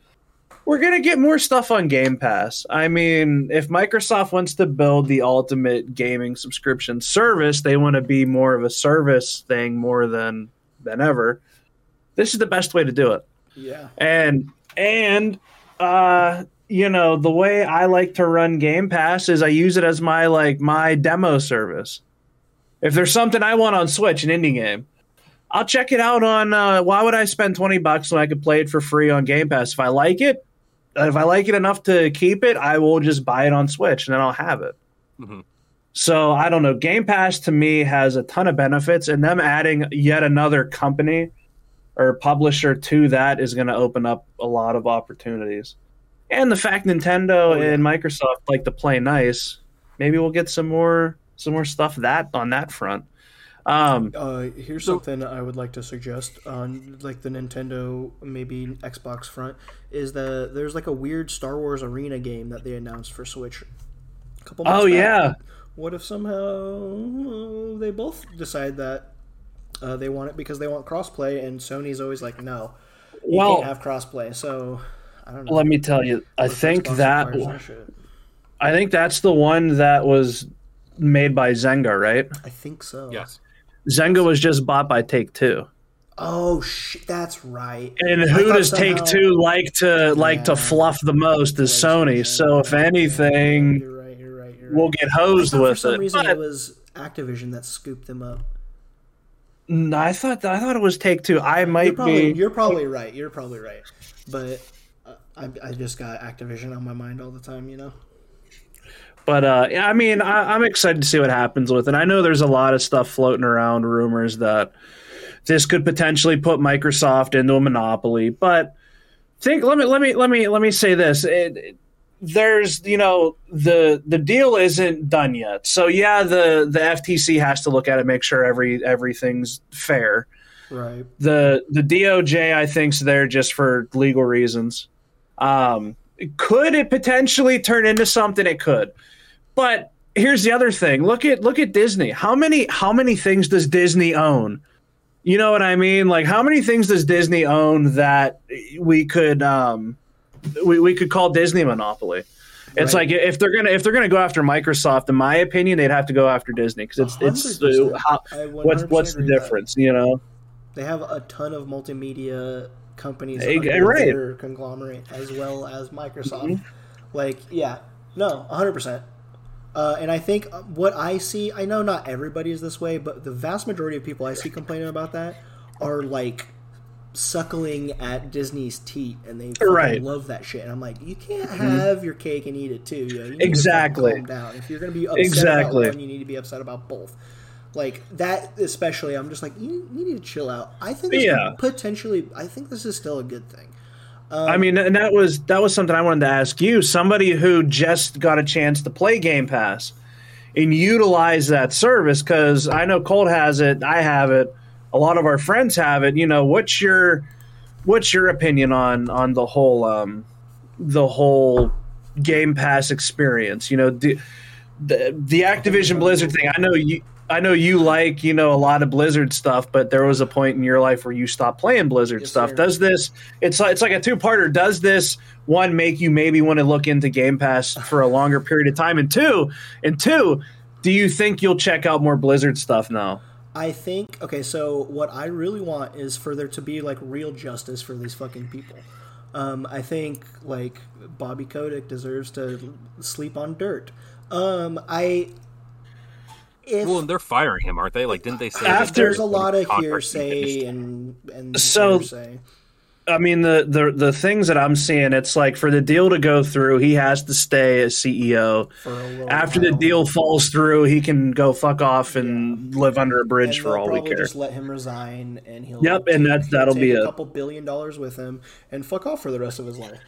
we're going to get more stuff on Game Pass. I mean, if Microsoft wants to build the ultimate gaming subscription service, they want to be more of a service thing more than ever. This is the best way to do it. Yeah. And the way I like to run Game Pass is I use it as my demo service. If there's something I want on Switch, an indie game, I'll check it out on why would I spend $20 when I could play it for free on Game Pass? If I like it enough to keep it, I will just buy it on Switch and then I'll have it. Mm-hmm. So I don't know. Game Pass to me has a ton of benefits, and them adding yet another company or publisher to that is going to open up a lot of opportunities. And the fact Nintendo and Microsoft like to play nice, maybe we'll get some more stuff on that front. Here's something I would like to suggest on like the Nintendo, maybe Xbox front, is that there's like a weird Star Wars Arena game that they announced for Switch a couple months back. Yeah. What if somehow they both decide that they want it, because they want crossplay, and Sony's always like, no, you can't have crossplay. So I don't know. Let me tell you, I think that's the one that was made by Zynga, right? I think so. Yes. Zynga was just bought by Take-Two. Oh shit, that's right. And who does Take-Two like to fluff the most is Sony. So if anything, you're right. We'll get hosed with it. For some reason, it was Activision that scooped them up. No, I thought it was Take-Two. You're probably right. But I just got Activision on my mind all the time, you know. But I mean, I'm excited to see what happens with it. I know there's a lot of stuff floating around, rumors that this could potentially put Microsoft into a monopoly. But let me say this: there's, you know, the deal isn't done yet. So yeah, the FTC has to look at it, make sure everything's fair. Right. The DOJ, I think, is there just for legal reasons. Could it potentially turn into something? It could. But here's the other thing. Look at Disney. How many things does Disney own? You know what I mean? Like, how many things does Disney own that we could call Disney monopoly? It's right. Like if they're gonna go after Microsoft, in my opinion, they'd have to go after Disney because what's the difference? You know, they have a ton of multimedia companies under their conglomerate as well as Microsoft. Mm-hmm. Like, yeah, no, 100%. And I think what I see, I know not everybody is this way, but the vast majority of people I see complaining about that are like suckling at Disney's teat, and they love that shit. And I'm like, you can't have your cake and eat it too. You know? You need to calm down. If you're going to be upset about one, you need to be upset about both. Like that, especially, I'm just like, you need to chill out. I think this is still a good thing. I mean, and that was something I wanted to ask you. Somebody who just got a chance to play Game Pass and utilize that service, because I know Colt has it, I have it, a lot of our friends have it. You know, what's your opinion on the whole Game Pass experience? You know, the Activision Blizzard thing. I know you like, you know, a lot of Blizzard stuff, but there was a point in your life where you stopped playing Blizzard stuff. Sir. Does this – it's like a two-parter. Does this, one, make you maybe want to look into Game Pass for a longer period of time? And two, do you think you'll check out more Blizzard stuff now? I think – okay, so what I really want is for there to be, like, real justice for these fucking people. I think, like, Bobby Kotick deserves to sleep on dirt. And they're firing him, aren't they? Like, didn't they say there's a lot of hearsay and so hearsay. I mean, the things that I'm seeing, it's like for the deal to go through, he has to stay as CEO. After the deal falls through, he can go fuck off and live under a bridge for all we care. Just let him resign, and he'll that'll be a couple $1 billion with him and fuck off for the rest of his life.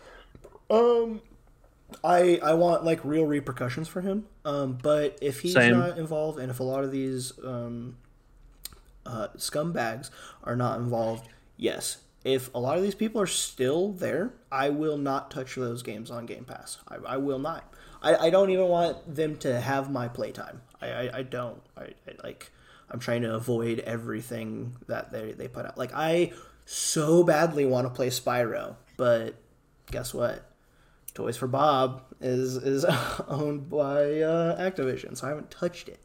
I want, like, real repercussions for him, but if he's not involved, and if a lot of these scumbags are not involved, yes. If a lot of these people are still there, I will not touch those games on Game Pass. I will not. I don't even want them to have my playtime. I don't. I'm trying to avoid everything that they put out. Like, I so badly want to play Spyro, but guess what? Toys for Bob is owned by Activision, so I haven't touched it.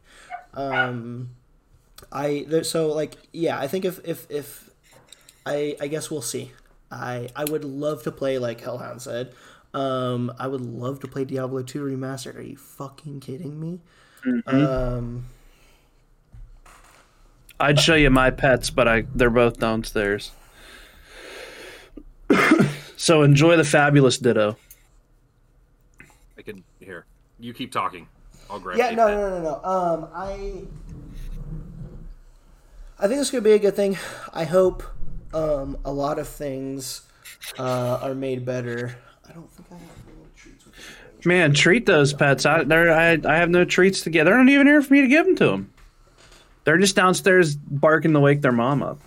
I think if I guess we'll see. I would love to play, like Hellhound said. I would love to play Diablo 2 Remastered. Are you fucking kidding me? Mm-hmm. I'd show you my pets, but they're both downstairs. So enjoy the fabulous Ditto. Here, you keep talking. I'll grab. Yeah, no. I think this could be a good thing. I hope a lot of things are made better. I don't think I have any treats with them. Man, treat those pets. I have no treats to get. They're not even here for me to give them to them. They're just downstairs barking to wake their mom up.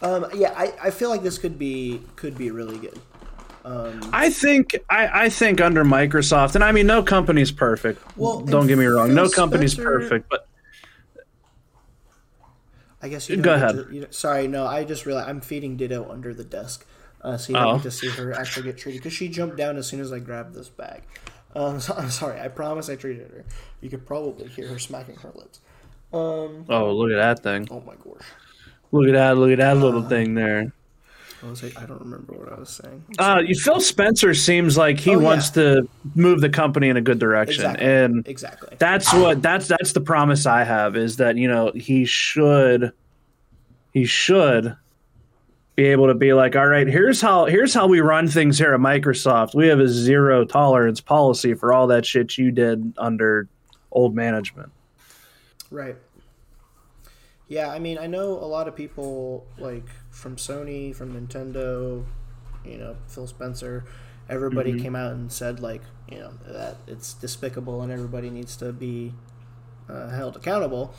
I feel like this could be really good. I think under Microsoft, and I mean, no company's perfect. Well, don't get me wrong, no company's perfect. But I guess you go ahead. I just realized I'm feeding Ditto under the desk, so you don't get to see her actually get treated because she jumped down as soon as I grabbed this bag. I'm sorry. I promise I treated her. You could probably hear her smacking her lips. Oh, look at that thing. Oh, my gosh. Look at that little thing there. I don't remember what I was saying. Phil Spencer seems like he wants to move the company in a good direction. Exactly. That's the promise I have, is that, you know, he should be able to be like, all right, here's how we run things here at Microsoft. We have a zero tolerance policy for all that shit you did under old management. Right. Yeah, I mean, I know a lot of people, like, from Sony, from Nintendo, you know, Phil Spencer, everybody came out and said, like, you know, that it's despicable and everybody needs to be held accountable.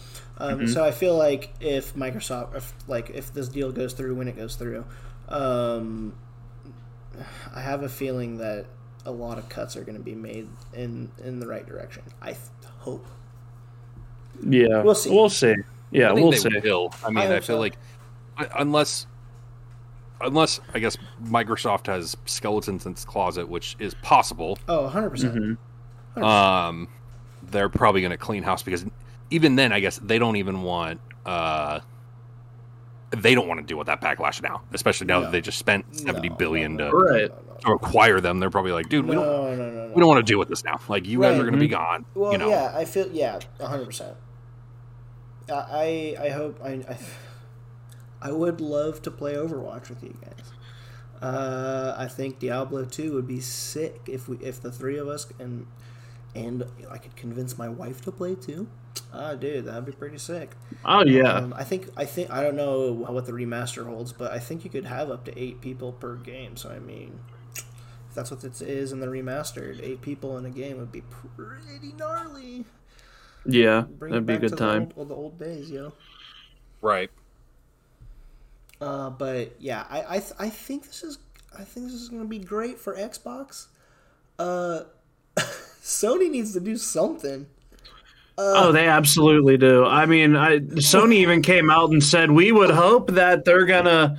So I feel like if this deal goes through when it goes through, I have a feeling that a lot of cuts are going to be made in the right direction. I hope. Yeah, we'll see. Yeah, we'll see. I mean, I feel like unless I guess Microsoft has skeletons in its closet, which is possible. Oh, 100%. They're probably going to clean house, because even then, I guess they don't even want to deal with that backlash now, especially now that they just spent $70 billion to acquire them. They're probably like, dude, we don't want to deal with this now. Like, you guys are going to be gone. Well, you know? I feel 100%. I hope I would love to play Overwatch with you guys. I think Diablo 2 would be sick if the three of us and I could convince my wife to play too. Ah, dude, that'd be pretty sick. Oh yeah. I think I don't know what the remaster holds, but I think you could have up to 8 people per game. So I mean, if that's what it is in the remastered, 8 people in a game would be pretty gnarly. Yeah, that'd be a good time. The old days, yo. Right. But yeah, I think this is gonna be great for Xbox. Sony needs to do something. They absolutely do. I mean, Sony even came out and said we would hope that they're gonna,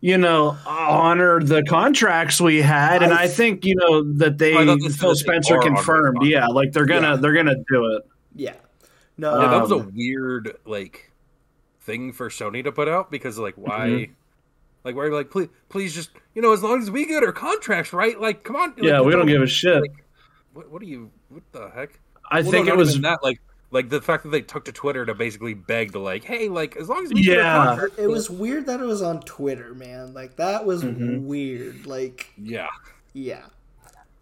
you know, honor the contracts we had, and I think, you know, that Phil Spencer confirmed. Yeah, like they're gonna do it. Yeah. No. Yeah, that was a weird, like, thing for Sony to put out, because, like, why, like, why are you like, please just, you know, as long as we get our contracts right, like, come on. Yeah, like, we don't give a shit. Like, what the heck? I think it was that, like the fact that they took to Twitter to basically beg to, like, hey, like, as long as we get our contracts. It was weird that it was on Twitter, man. Like, that was weird. Like, yeah,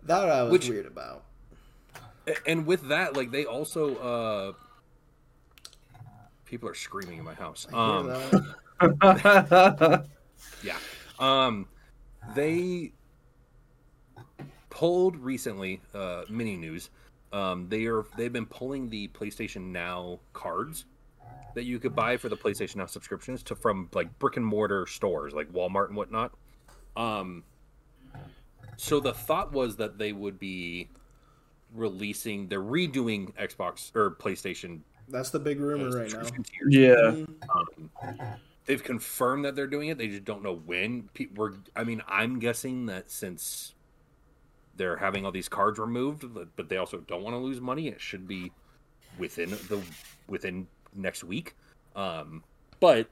that I was weird about. And with that, like, they also people are screaming in my house. Yeah. They pulled recently, mini news. They've been pulling the PlayStation Now cards that you could buy for the PlayStation Now subscriptions from like brick and mortar stores like Walmart and whatnot. So the thought was that they would be redoing Xbox or PlayStation. That's the big rumor right now. Tiers. Yeah. They've confirmed that they're doing it. They just don't know when. I'm guessing that since they're having all these cards removed, but they also don't want to lose money, it should be within next week. But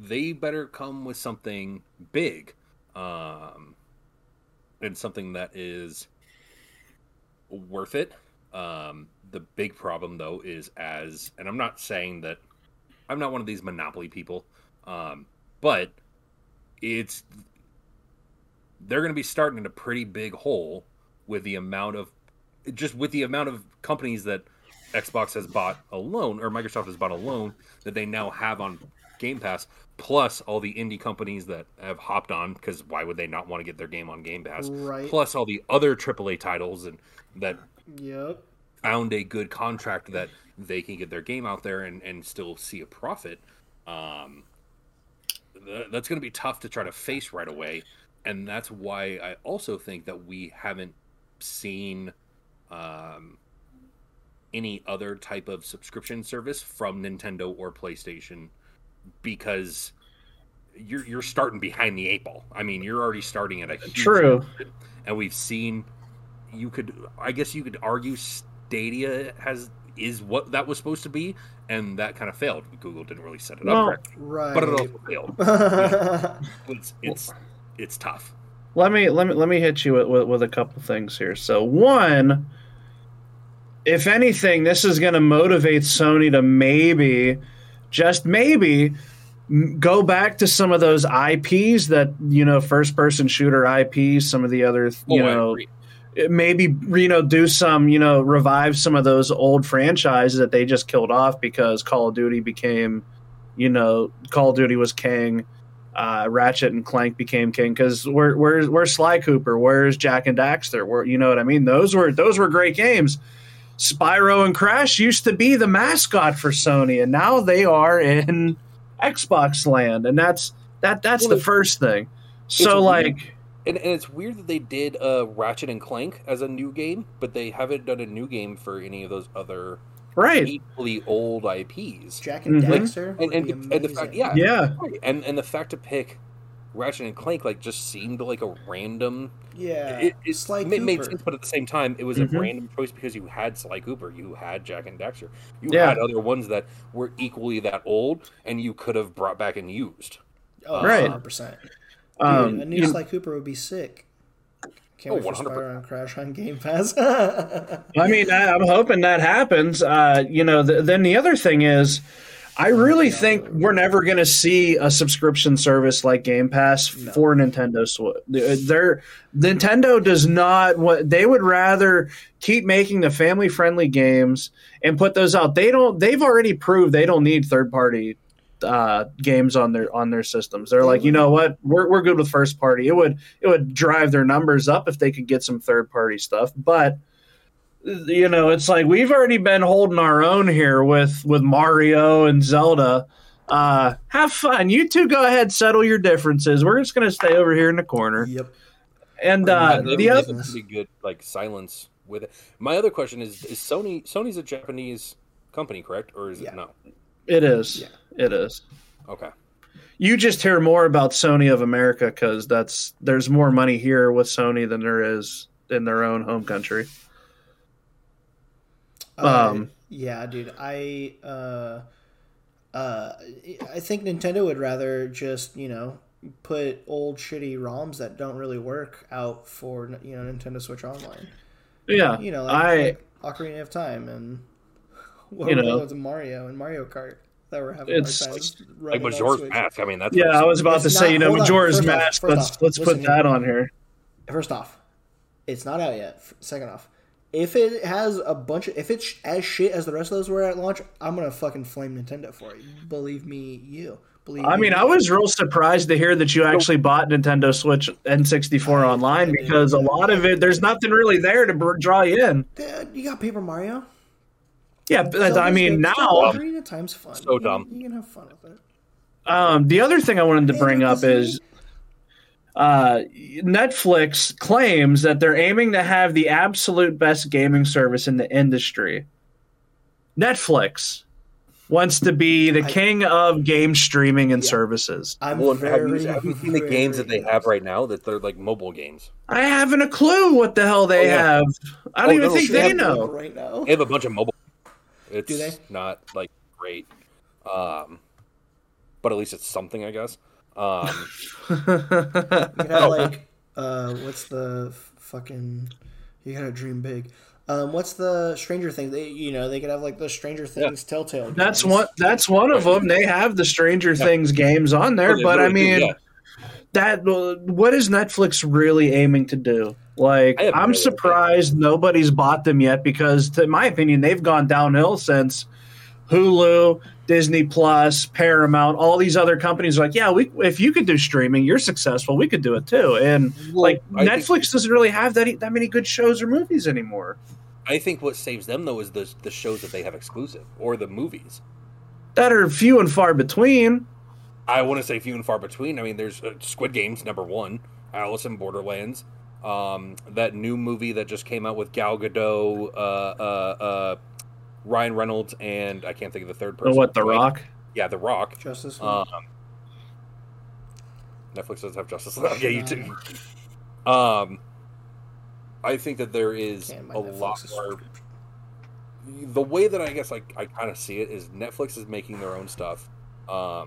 they better come with something big, and something that is worth it. The big problem, though, is and I'm not saying that I'm not one of these monopoly people, but they're going to be starting in a pretty big hole with the amount of companies that Xbox has bought alone, or Microsoft has bought alone, that they now have on Game Pass, plus all the indie companies that have hopped on, because why would they not want to get their game on Game Pass? Right. Plus all the other AAA titles and that found a good contract that they can get their game out there and still see a profit. That's going to be tough to try to face right away, and that's why I also think that we haven't seen any other type of subscription service from Nintendo or PlayStation, because you're starting behind the eight ball. I mean, you're already starting at a huge. True. And we've seen you could, I guess you could argue Stadia is what that was supposed to be, and that kind of failed. Google didn't really set it up right, but it also failed. Yeah. It's tough. Let me hit you with a couple things here. So one, if anything, this is going to motivate Sony to maybe, just maybe, go back to some of those IPs that, you know, first-person shooter IPs, some of the other, maybe, you know, do some, you know, revive some of those old franchises that they just killed off because Call of Duty became, you know, Call of Duty was king. Ratchet and Clank became king because where's Sly Cooper? Where's Jack and Daxter? Where, you know what I mean? Those were great games. Spyro and Crash used to be the mascot for Sony, and now they are in Xbox land, and that's the first thing. So like, and it's weird that they did Ratchet and Clank as a new game, but they haven't done a new game for any of those other. Right, equally old IPs. Jack and Daxter, like, and the fact, and the fact to pick Ratchet and Clank like just seemed like a random. Yeah, it's Sly Cooper. It made sense, but at the same time, it was a random choice because you had Sly Cooper, you had Jack and Daxter, you had other ones that were equally that old, and you could have brought back and used. Oh, 100%. A new Sly Cooper would be sick. Can't wait for Spyro and Crash on Game Pass. I mean, I'm hoping that happens. You know, then the other thing is, I really think we're never going to see a subscription service like Game Pass for Nintendo Switch. Nintendo does not. They would rather keep making the family-friendly games and put those out. They don't. They've already proved they don't need third-party games on their systems. They're like, you know what, we're good with first party. It would drive their numbers up if they could get some third party stuff. But you know, it's like we've already been holding our own here with Mario and Zelda. Have fun. You two go ahead, settle your differences. We're just gonna stay over here in the corner. Yep. And the other pretty good like silence with it. My other question is Sony's a Japanese company, correct? Or is it not? It is. Yeah. It is. Okay. You just hear more about Sony of America because there's more money here with Sony than there is in their own home country. Yeah, dude. I think Nintendo would rather just, you know, put old shitty ROMs that don't really work out for, you know, Nintendo Switch Online. Yeah. You know, like Ocarina of Time and Mario and Mario Kart. That we're having it's like Majora's Mask. I mean, that's I was about to say, you know, Majora's Mask. Let's put that on here. First off, it's not out yet. Second off, if it has a bunch of, if it's as shit as the rest of those were at launch, I'm gonna fucking flame Nintendo for it. Believe me, you. I mean, I was real surprised to hear that you actually bought Nintendo Switch N64 Online because a lot of it, there's nothing really there to draw you in. You got Paper Mario. Yeah, but, I mean, now time's fun. So dumb. You can have fun with it. The other thing I wanted to bring up is Netflix claims that they're aiming to have the absolute best gaming service in the industry. Netflix wants to be the king of game streaming and services. Have you seen the games that they have right now that they're like mobile games? I haven't a clue what the hell they have. I don't even think they know. Right now. They have a bunch of mobile. It's Do they? Not like great, but at least it's something, I guess. You gotta like, what's the fucking? You gotta dream big. What's the Stranger Things? They could have like the Stranger Things Telltale. That's one of them. They have the Stranger Things games on there, but really I mean, what is Netflix really aiming to do? Like, I'm surprised nobody's bought them yet because, to my opinion, they've gone downhill since Hulu, Disney+, Paramount, all these other companies are like, if you could do streaming, you're successful, we could do it too. And, Netflix doesn't really have that many good shows or movies anymore. I think what saves them, though, is the shows that they have exclusive or the movies. That are few and far between. I want to say few and far between. I mean, there's Squid Games, number one, Alice in Borderlands. That new movie that just came out with Gal Gadot, Ryan Reynolds, and I can't think of the third person. The Rock? Yeah, The Rock. Justice League. Netflix doesn't have Justice League. Yeah, you too. I think that there is a lot more. The way that I guess I kind of see it is Netflix is making their own stuff. Oh,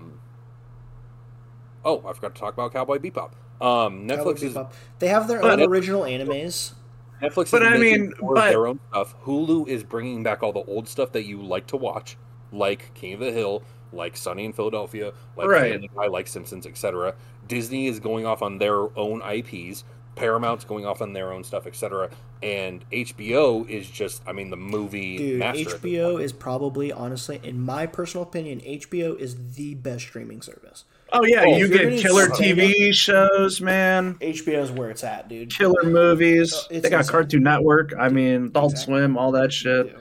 I forgot to talk about Cowboy Bebop. Netflix is they have their own original animes. Netflix is making their own stuff. Hulu is bringing back all the old stuff that you like to watch, like King of the Hill, like Sunny in Philadelphia, like Family Guy, like Simpsons, etc. Disney is going off on their own IPs. Paramount's going off on their own stuff, etc. And HBO is just, I mean, the movie master. HBO is probably, honestly, in my personal opinion, HBO is the best streaming service. Oh, yeah, you get killer TV shows, man. HBO's where it's at, dude. Killer movies. They got Cartoon Network. I mean, Adult Swim, all that shit. Yeah.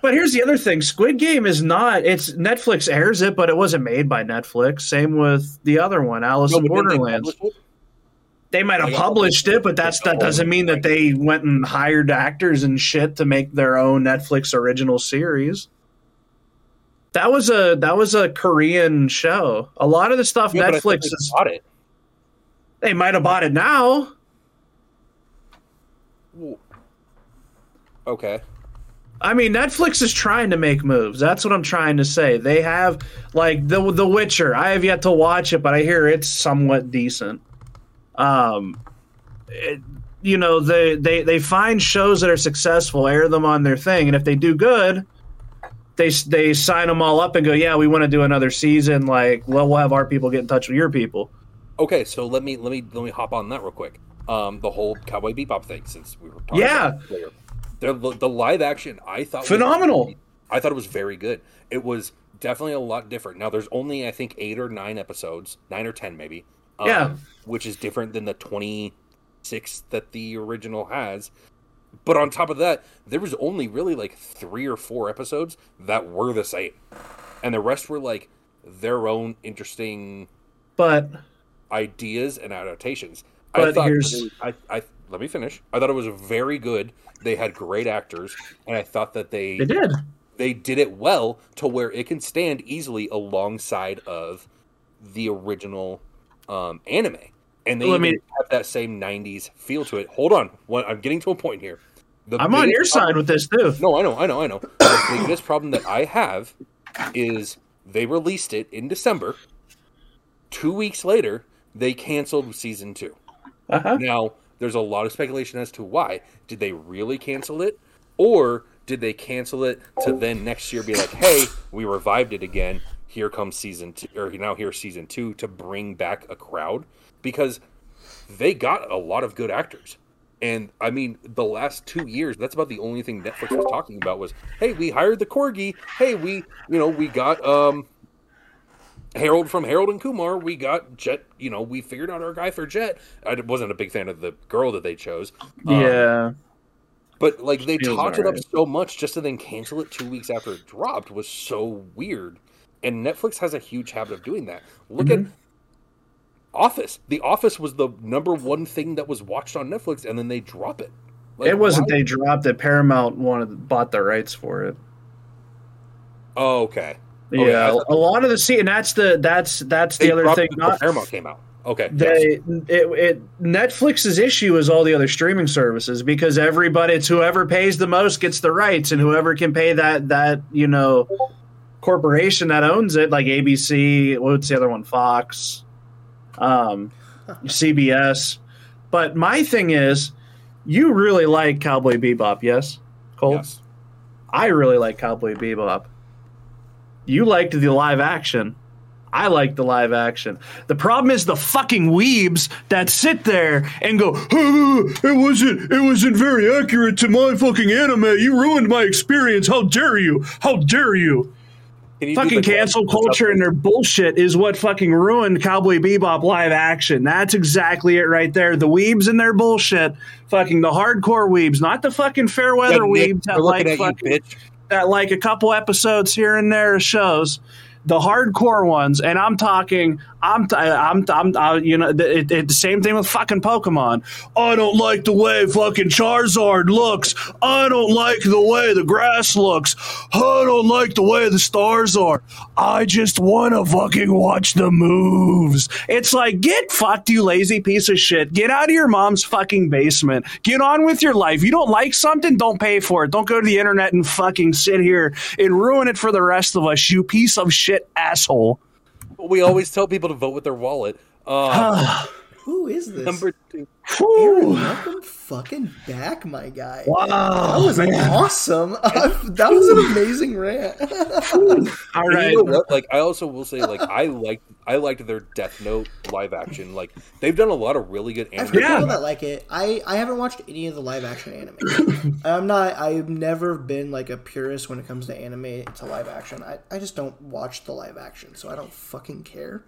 But here's the other thing. Squid Game is not – it's Netflix airs it, but it wasn't made by Netflix. Same with the other one, Alice in Borderlands. They might have published it, but that doesn't mean that they went and hired actors and shit to make their own Netflix original series. That was a Korean show. A lot of the stuff Netflix has bought it. They might have bought it now. Okay. I mean, Netflix is trying to make moves. That's what I'm trying to say. They have like The Witcher. I have yet to watch it, but I hear it's somewhat decent. They find shows that are successful, air them on their thing, and if they do good, they sign them all up and go, yeah, we want to do another season. Like, well, we'll have our people get in touch with your people. Okay, so let me hop on that real quick. The whole Cowboy Bebop thing, since we were talking about it earlier, the live action, I thought phenomenal. I thought it was very good. It was definitely a lot different. Now, there's only I think 8 or 9 episodes, 9 or 10 maybe. Which is different than the 26 that the original has. But on top of that, there was only really like 3 or 4 episodes that were the same. And the rest were like their own interesting ideas and adaptations. Let me finish. I thought it was very good. They had great actors, and I thought that they did it well to where it can stand easily alongside of the original anime, and they have that same 90s feel to it. Hold on, I'm getting to a point here. I'm on your side with this too. No, I know. The biggest problem that I have is they released it in December. 2 weeks later, they canceled season 2. Uh-huh. Now, there's a lot of speculation as to why. Did they really cancel it, or did they cancel it to then next year be like, "Hey, we revived it again. Here comes season 2, or now here's season 2 to bring back a crowd," because they got a lot of good actors. And I mean, the last 2 years, that's about the only thing Netflix was talking about was, "Hey, we hired the Corgi. Hey, we got Harold from Harold and Kumar. We got Jet. We figured out our guy for Jet." I wasn't a big fan of the girl that they chose. But like they talked it up so much just to then cancel it 2 weeks after it dropped was so weird. And Netflix has a huge habit of doing that. Look at Office. The Office was the #1 thing that was watched on Netflix, and then they drop it. Like, it wasn't they dropped it. Paramount bought the rights for it. Oh, okay. Yeah, a lot of the and that's the other thing. Paramount came out. Okay. Netflix's issue is all the other streaming services, because it's whoever pays the most gets the rights, and whoever can pay that. Corporation that owns it, like ABC, what's the other one, Fox, CBS. But my thing is, you really like Cowboy Bebop, yes, Cole? Yes. I really like Cowboy Bebop. You liked the live action. I like the live action. The problem is the fucking weebs that sit there and go, it wasn't very accurate to my fucking anime. You ruined my experience. How dare you? How dare you? Fucking cancel culture and their bullshit is what fucking ruined Cowboy Bebop live action. That's exactly it right there. The weebs and their bullshit, fucking the hardcore weebs, not the fucking fair weather weebs that like a couple episodes here and there of shows. The hardcore ones, and I'm talking the same thing with fucking Pokemon. I don't like the way fucking Charizard looks. I don't like the way the grass looks. I don't like the way the stars are. I just want to fucking watch the moves. It's like, get fucked, you lazy piece of shit. Get out of your mom's fucking basement. Get on with your life. You don't like something? Don't pay for it. Don't go to the internet and fucking sit here and ruin it for the rest of us, you piece of shit asshole. We always tell people to vote with their wallet. Who is this? Number two. Aaron, welcome fucking back, my guy. Wow. That was awesome. That was an amazing rant. All right. You know what? Like, I also will say, like, I liked their Death Note live action. Like, they've done a lot of really good anime. I've heard people that like it. I haven't watched any of the live action anime. I've never been like a purist when it comes to anime to live action. I just don't watch the live action, so I don't fucking care.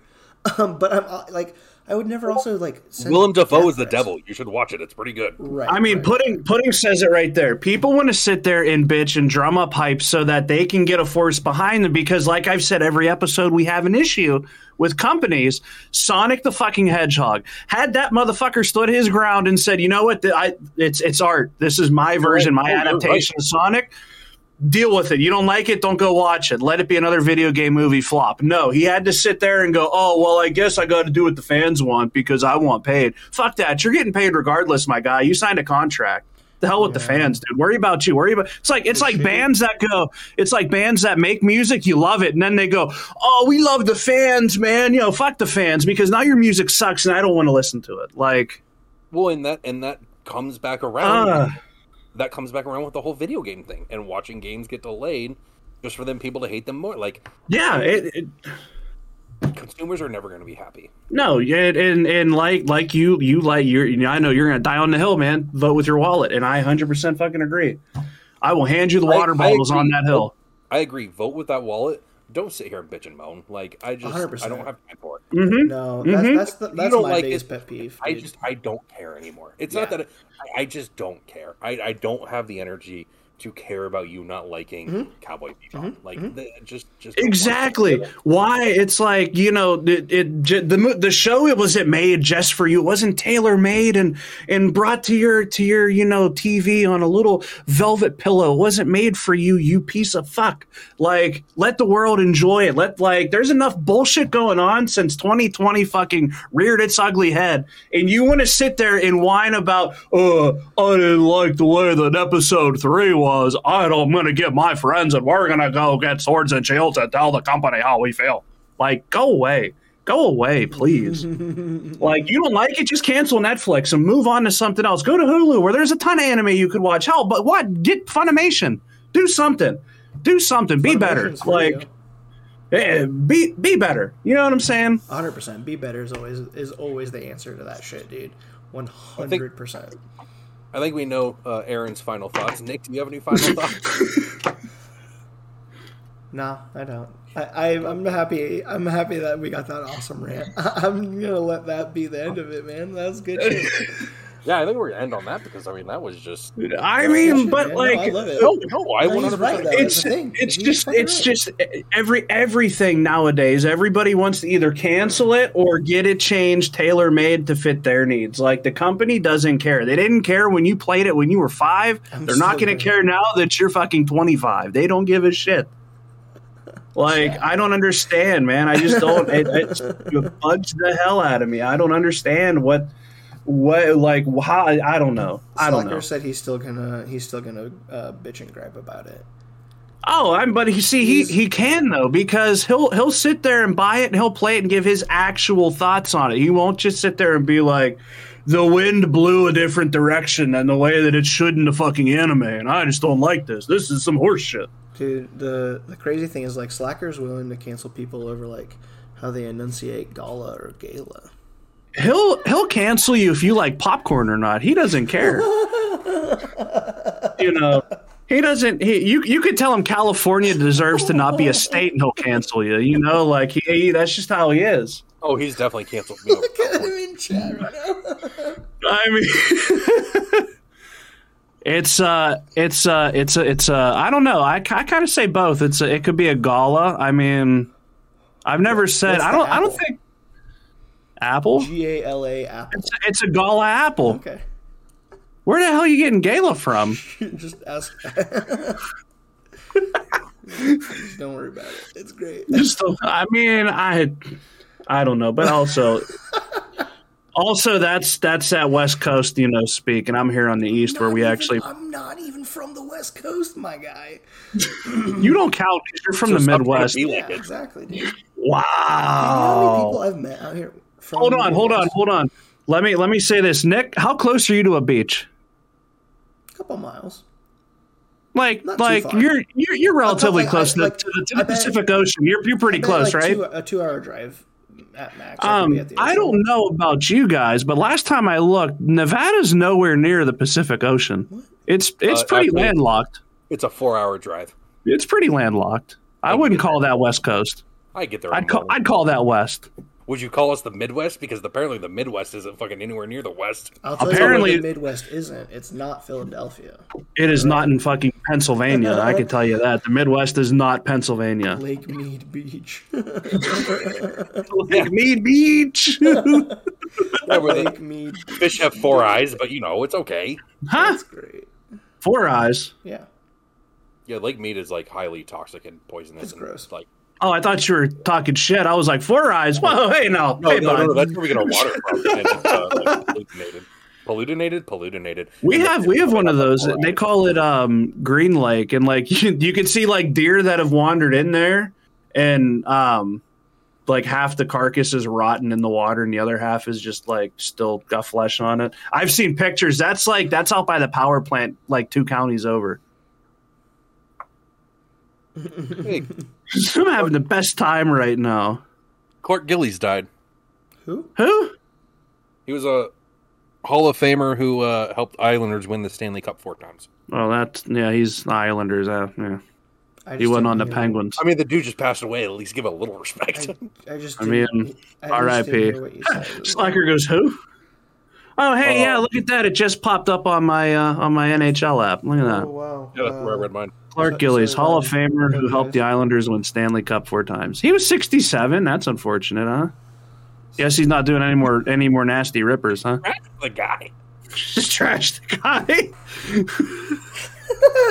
But I'm like, I would never also like. Willem Dafoe is the devil. You should watch it. It's pretty good. Right. I mean, right. Pudding says it right there. People want to sit there and bitch and drum up hype so that they can get a force behind them. Because, like I've said, every episode we have an issue with companies. Sonic the fucking Hedgehog, had that motherfucker stood his ground and said, "You know what? It's art. This is my version, my adaptation of Sonic." Deal with it. You don't like it? Don't go watch it. Let it be another video game movie flop. No, he had to sit there and go, oh, well, I guess I got to do what the fans want because I want paid. Fuck that. You're getting paid regardless, my guy. You signed a contract. The hell with the fans, dude. Worry about you. Worry about It's like bands that make music, you love it, and then they go, oh, we love the fans, man. You know, fuck the fans because now your music sucks and I don't want to listen to it. Like, well, and that comes back around. That comes back around with the whole video game thing and watching games get delayed just for them people to hate them more. Like, yeah, consumers are never going to be happy. No, and like you like you're. You know, I know you're going to die on the hill, man. Vote with your wallet, and I 100% fucking agree. I will hand you the water bottles on that hill. I agree. Vote with that wallet. Don't sit here and bitch and moan. Like I just, 100%. I don't have time for it. Mm-hmm. No, that's my biggest pet peeve. I don't care anymore. It's not that I just don't care. I don't have the energy to care about you not liking Cowboy Bebop. Mm-hmm. Like just exactly why it's like, you know, the show it wasn't made just for you. It wasn't tailor made and brought to your you know TV on a little velvet pillow. It wasn't made for you, you piece of fuck. Like let the world enjoy it. Let like there's enough bullshit going on since 2020 fucking reared its ugly head, and you want to sit there and whine about I didn't like the way that episode 3 was. I'm going to get my friends and we're going to go get swords and shields and tell the company how we feel. Like, go away, please. Like, you don't like it? Just cancel Netflix and move on to something else. Go to Hulu where there's a ton of anime you could watch. Hell, but what? Get Funimation. Do something. Be better. Like, be better. You know what I'm saying? 100%. Be better is always the answer to that shit, dude. 100%. I think we know Aaron's final thoughts. Nick, do you have any final thoughts? No, I don't. I'm happy. I'm happy that we got that awesome rant. I'm gonna let that be the end of it, man. That was good shit. Yeah, I think we're gonna end on that because I mean that was just. I mean, but man. Like, no, I 100%. Right, it's just everything nowadays. Everybody wants to either cancel it or get it changed, tailor made to fit their needs. Like the company doesn't care. They didn't care when you played it when you were 5. They're not gonna care now that you're fucking 25. They don't give a shit. Like, yeah. I don't understand, man. I just don't. It bugs the hell out of me. I don't understand what like how I don't know. I don't know. Slacker said he's still gonna bitch and gripe about it. Oh, he can though because he'll sit there and buy it and he'll play it and give his actual thoughts on it. He won't just sit there and be like, the wind blew a different direction than the way that it should in the fucking anime, and I just don't like this. This is some horse shit. Dude, the crazy thing is like Slacker's willing to cancel people over like how they enunciate gala or gala. He'll cancel you if you like popcorn or not. He doesn't care. You know, he doesn't. You could tell him California deserves to not be a state, and he'll cancel you. You know, like he that's just how he is. Oh, he's definitely canceled me. Look at him in chat right now. I mean, it's I don't know. I kind of say both. It could be a gala. I mean, I've never said. I don't think. Apple? Gala apple. It's a Gala apple. Okay. Where the hell are you getting Gala from? Just ask. Just don't worry about it. It's great. Just, I mean, I don't know, but also that's that West Coast, you know, speak, and I'm here on the East where we actually. I'm not even from the West Coast, my guy. You don't count. You're from the Midwest. Yeah, exactly, dude. Wow. How many people I've met out here? Hold on. Let me say this, Nick. How close are you to a beach? A couple miles. Like you're relatively close to the Pacific Ocean. You're pretty close, right? A 2-hour drive at max. I don't know about you guys, but last time I looked, Nevada's nowhere near the Pacific Ocean. What? It's pretty landlocked. It's a 4-hour drive. It's pretty landlocked. I wouldn't call that West Coast. I get there. I'd call that West. Would you call us the Midwest? Because apparently the Midwest isn't fucking anywhere near the West. I'll tell you the Midwest isn't. It's not Philadelphia. It is not in fucking Pennsylvania. I can tell you that. The Midwest is not Pennsylvania. Lake Mead Beach. Lake Mead Beach. Lake Mead. Fish have four eyes, but you know, it's okay. Huh? That's great. Four eyes? Yeah. Yeah, Lake Mead is like highly toxic and poisonous. It's gross. Like, oh, I thought you were talking shit. I was like, four eyes? Whoa, hey, no. No, that's where we get our water from. Pollutinated. We have one of those. They call it Green Lake. And, like, you can see, like, deer that have wandered in there. And, like, half the carcass is rotten in the water. And the other half is just, like, still got flesh on it. I've seen pictures. That's out by the power plant, like, 2 counties over. Hey. I'm having the best time right now. Clark Gillies died. Who? He was a Hall of Famer who helped Islanders win the Stanley Cup 4 times. Oh, he's Islanders. Yeah. He wasn't on the Penguins. I mean, the dude just passed away. At least give it a little respect. R.I.P. Slacker goes, who? Oh, hey, yeah, look at that. It just popped up on my NHL app. Look at that. Oh, wow. Yeah, that's where I read mine. Clark Gillies, Hall of Famer who helped the Islanders win Stanley Cup 4 times. He was 67. That's unfortunate, huh? Guess he's not doing any more nasty rippers, huh? Trash the guy. Just trash the guy.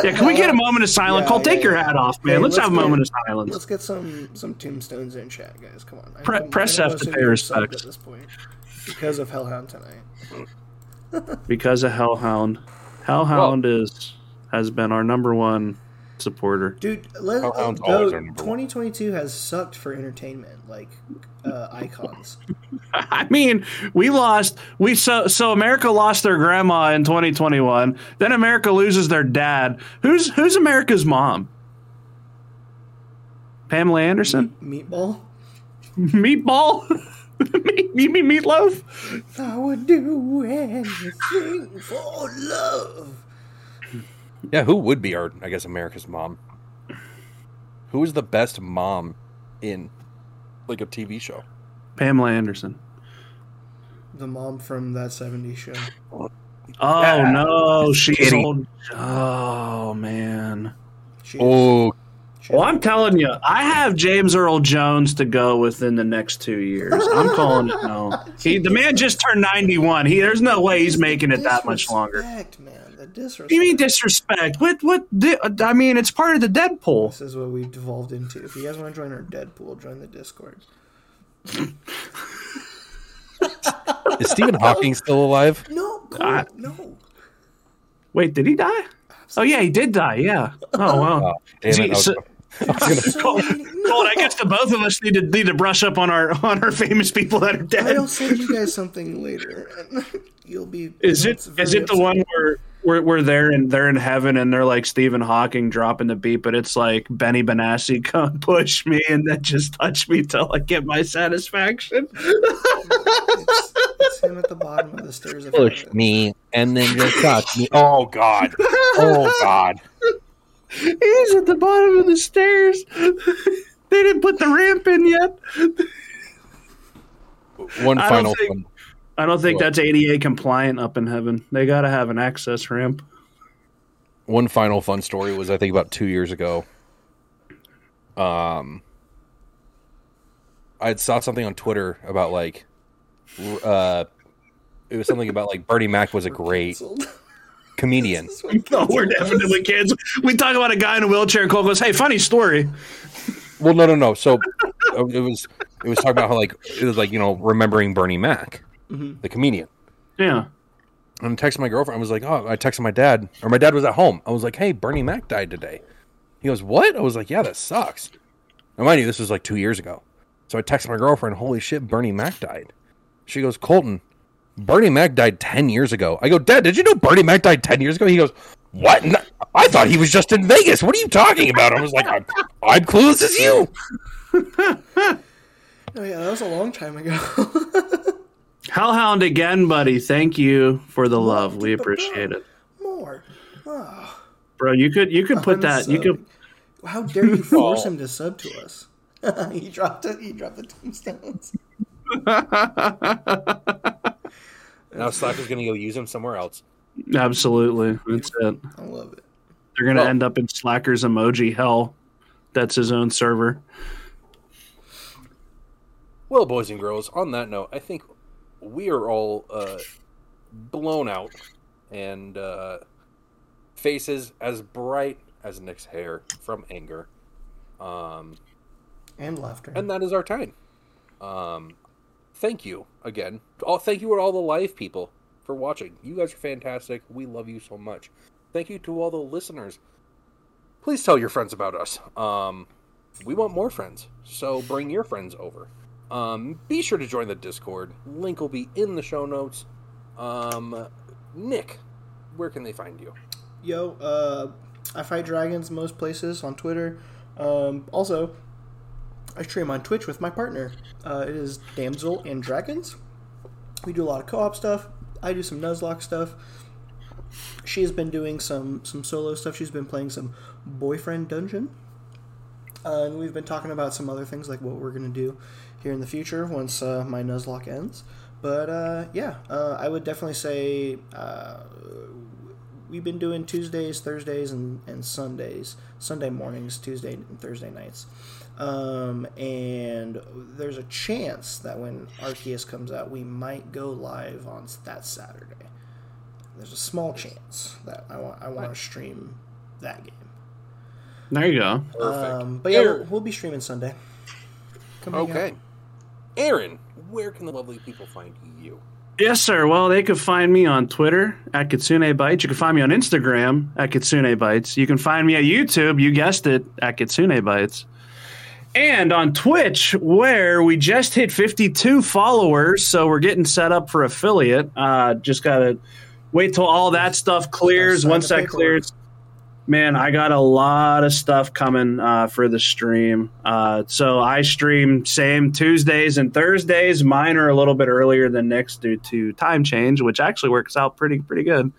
Yeah, can we get a moment of silence? Yeah, Cole, take your hat off, man. Hey, let's have a moment of silence. Let's get some tombstones in chat, guys. Come on. Press F to pay respect at this point. Because of Hellhound tonight. Because of Hellhound. Hellhound has been our number one supporter. Dude, Hellhound's always our number 2022 one. Has sucked for entertainment, like icons. I mean, so America lost their grandma in 2021. Then America loses their dad. Who's America's mom? Pamela Anderson? Meatball? You mean Meatloaf? I would do anything for love. Yeah, who would be America's mom? Who is the best mom in, like, a TV show? Pamela Anderson. The mom from that 70s show. Oh, no. She's old. Oh, man. Well, I'm telling you, I have James Earl Jones to go within the next 2 years. I'm calling it no. The man just turned 91. There's no way he's making it that much longer. Man, the disrespect. You mean disrespect? What? I mean, it's part of the Deadpool. This is what we've devolved into. If you guys want to join our Deadpool, join the Discord. Is Stephen Hawking still alive? No. Wait, did he die? Oh, yeah, he did die. Yeah. Oh, wow. Colt, I guess the both of us need to brush up on our famous people that are dead. I'll send you guys something later. You'll be. Is it the one where they're in heaven and they're like Stephen Hawking dropping the beat, but it's like Benny Benassi, come push me and then just touch me till I get my satisfaction. It's him at the bottom of the stairs. Push me and then just touch me. Oh God. He's at the bottom of the stairs. They didn't put the ramp in yet. One final one. I don't think that's ADA compliant up in heaven. They got to have an access ramp. One final fun story was, I think, about 2 years ago. I had saw something on Twitter about, like, It was something about like Bernie Mac was a great comedian. No, we're definitely canceled. We talk about a guy in a wheelchair and Cole goes, "Hey, funny story." Well, no. So it was talking about how like it was like, you know, remembering Bernie Mac, the comedian. Yeah. I'm texting my girlfriend. I was like, oh, I texted my dad, or my dad was at home. I was like, hey, Bernie Mac died today. He goes, what? I was like, yeah, that sucks. Now, mind you, this was like 2 years ago. So I texted my girlfriend, holy shit, Bernie Mac died. She goes, Colton, Bernie Mac died 10 years ago. I go, Dad, did you know Bernie Mac died 10 years ago? He goes, what? I thought he was just in Vegas. What are you talking about? I was like, I'm clueless as you. Oh, yeah, that was a long time ago. Hellhound again, buddy. Thank you for the love. We appreciate it. More. Oh. Bro, you could put that. You could. How dare you force him to sub to us? He dropped it. He dropped the tombstones. Now Slacker's going to go use him somewhere else. Absolutely. That's it. I love it. They're going to end up in Slacker's emoji hell. That's his own server. Well, boys and girls, on that note, I think we are all blown out and faces as bright as Nick's hair from anger. And laughter. And that is our time. Thank you again. Thank you to all the live people for watching. You guys are fantastic. We love you so much. Thank you to all the listeners. Please tell your friends about us. We want more friends, so bring your friends over. Be sure to join the Discord. Link will be in the show notes. Nick, where can they find you? Yo, I fight dragons most places on Twitter. Also, I stream on Twitch with my partner. It is Damsel and Dragons. We do a lot of co-op stuff. I do some Nuzlocke stuff. She has been doing some solo stuff. She's been playing some Boyfriend Dungeon. And we've been talking about some other things, like what we're going to do here in the future once my Nuzlocke ends. But I would definitely say we've been doing Tuesdays, Thursdays, and Sundays. Sunday mornings, Tuesday, and Thursday nights. And there's a chance that when Arceus comes out, we might go live on that Saturday. There's a small chance that I want to stream that game. There you go. Perfect. But yeah, we'll be streaming Sunday. Okay. Out. Aaron, where can the lovely people find you? Yes, sir. Well, they can find me on Twitter at Kitsune Bytes. You can find me on Instagram at Kitsune Bytes. You can find me at YouTube, you guessed it, at Kitsune Bytes. And on Twitch, where we just hit 52 followers, so we're getting set up for affiliate. Just got to wait till all that stuff clears. Once that clears, man, I got a lot of stuff coming for the stream. So I stream same Tuesdays and Thursdays. Mine are a little bit earlier than Nick's due to time change, which actually works out pretty good.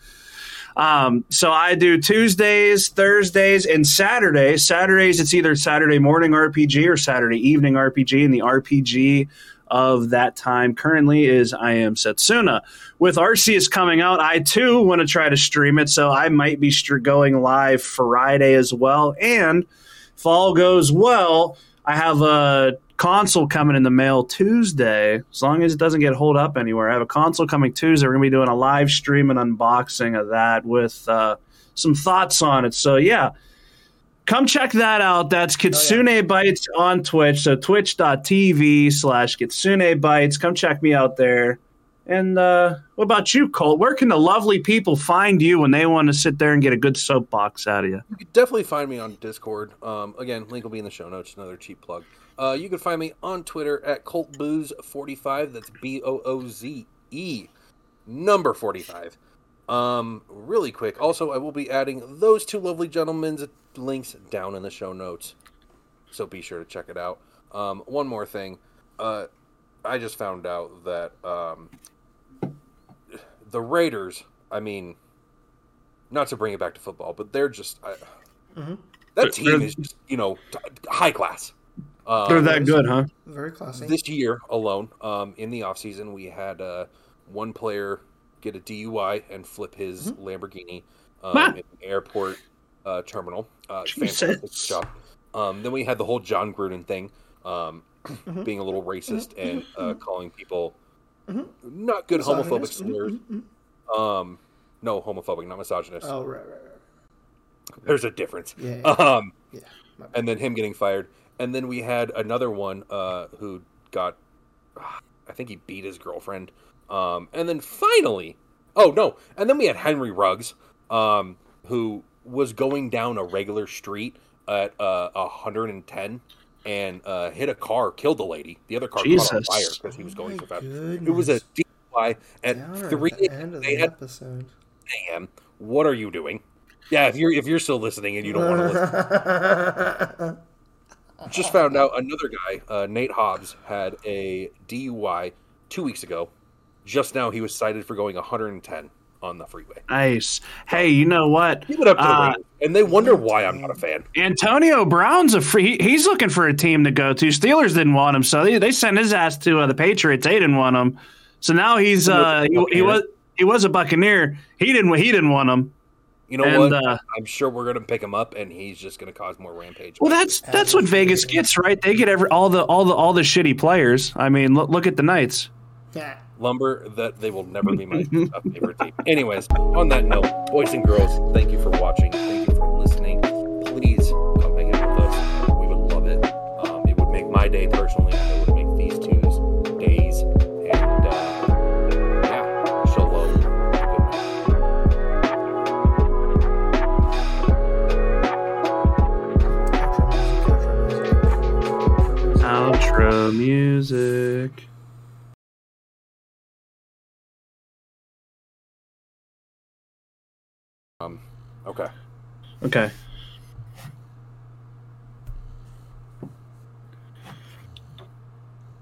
So I do Tuesdays, Thursdays, and Saturdays. Saturdays, it's either Saturday morning RPG or Saturday evening RPG, and the RPG of that time currently is I Am Setsuna. With Arceus coming out, I too want to try to stream it, so I might be going live Friday as well. And if all goes well, I have a console coming in the mail Tuesday. As long as it doesn't get holed up anywhere, I have a console coming Tuesday. We're going to be doing a live stream and unboxing of that with some thoughts on it. So yeah, come check that out. That's Kitsune Bytes on Twitch. So twitch.tv/Kitsune Bytes. Come check me out there. And what about you, Colt? Where can the lovely people find you when they want to sit there and get a good soapbox out of you? You can definitely find me on Discord. Again, link will be in the show notes. Another cheap plug. You can find me on Twitter at ColtBooze45. That's BOOZE, number 45. Really quick. Also, I will be adding those two lovely gentlemen's links down in the show notes, so be sure to check it out. One more thing. I just found out that the Raiders, I mean, not to bring it back to football, but they're just that team is just, you know, high class. They're that good, huh? Very classy. This year alone, in the offseason, we had one player get a DUI and flip his Lamborghini in the airport terminal. Fantastic stuff. Then we had the whole John Gruden thing, being a little racist and calling people Mm-hmm. Not good homophobic slurs. Mm-hmm. No, homophobic, not misogynist. Oh, right. There's a difference. Yeah. And then him getting fired. And then we had another one who got... I think he beat his girlfriend. And then finally... Oh, no. And then we had Henry Ruggs, who was going down a regular street at 110 and hit a car, killed the lady. The other car caught on fire because he was going so fast. It was a DUI at 3 a.m. What are you doing? Yeah, if you're still listening and you don't want to listen. Just found out another guy, Nate Hobbs, had a DUI 2 weeks ago. Just now he was cited for going 110 on the freeway. Nice. Hey, you know what? Give it up to the Raiders, and they wonder why I'm not a fan. Antonio Brown's he's looking for a team to go to. Steelers didn't want him, so they sent his ass to the Patriots. They didn't want him, so now he's he was a Buccaneer. He didn't want him. You know what? I'm sure we're going to pick him up, and he's just going to cause more rampage. Well, that's what Vegas gets, right? They get all the shitty players. I mean, look at the Knights. Yeah. Lumber, that they will never be my favorite team. Anyways, on that note, boys and girls, thank you for watching. Thank you for listening. Please come hang out with us. We would love it. It would make my day personally. It would make these two's days. And yeah, shalom. Outro music. Okay.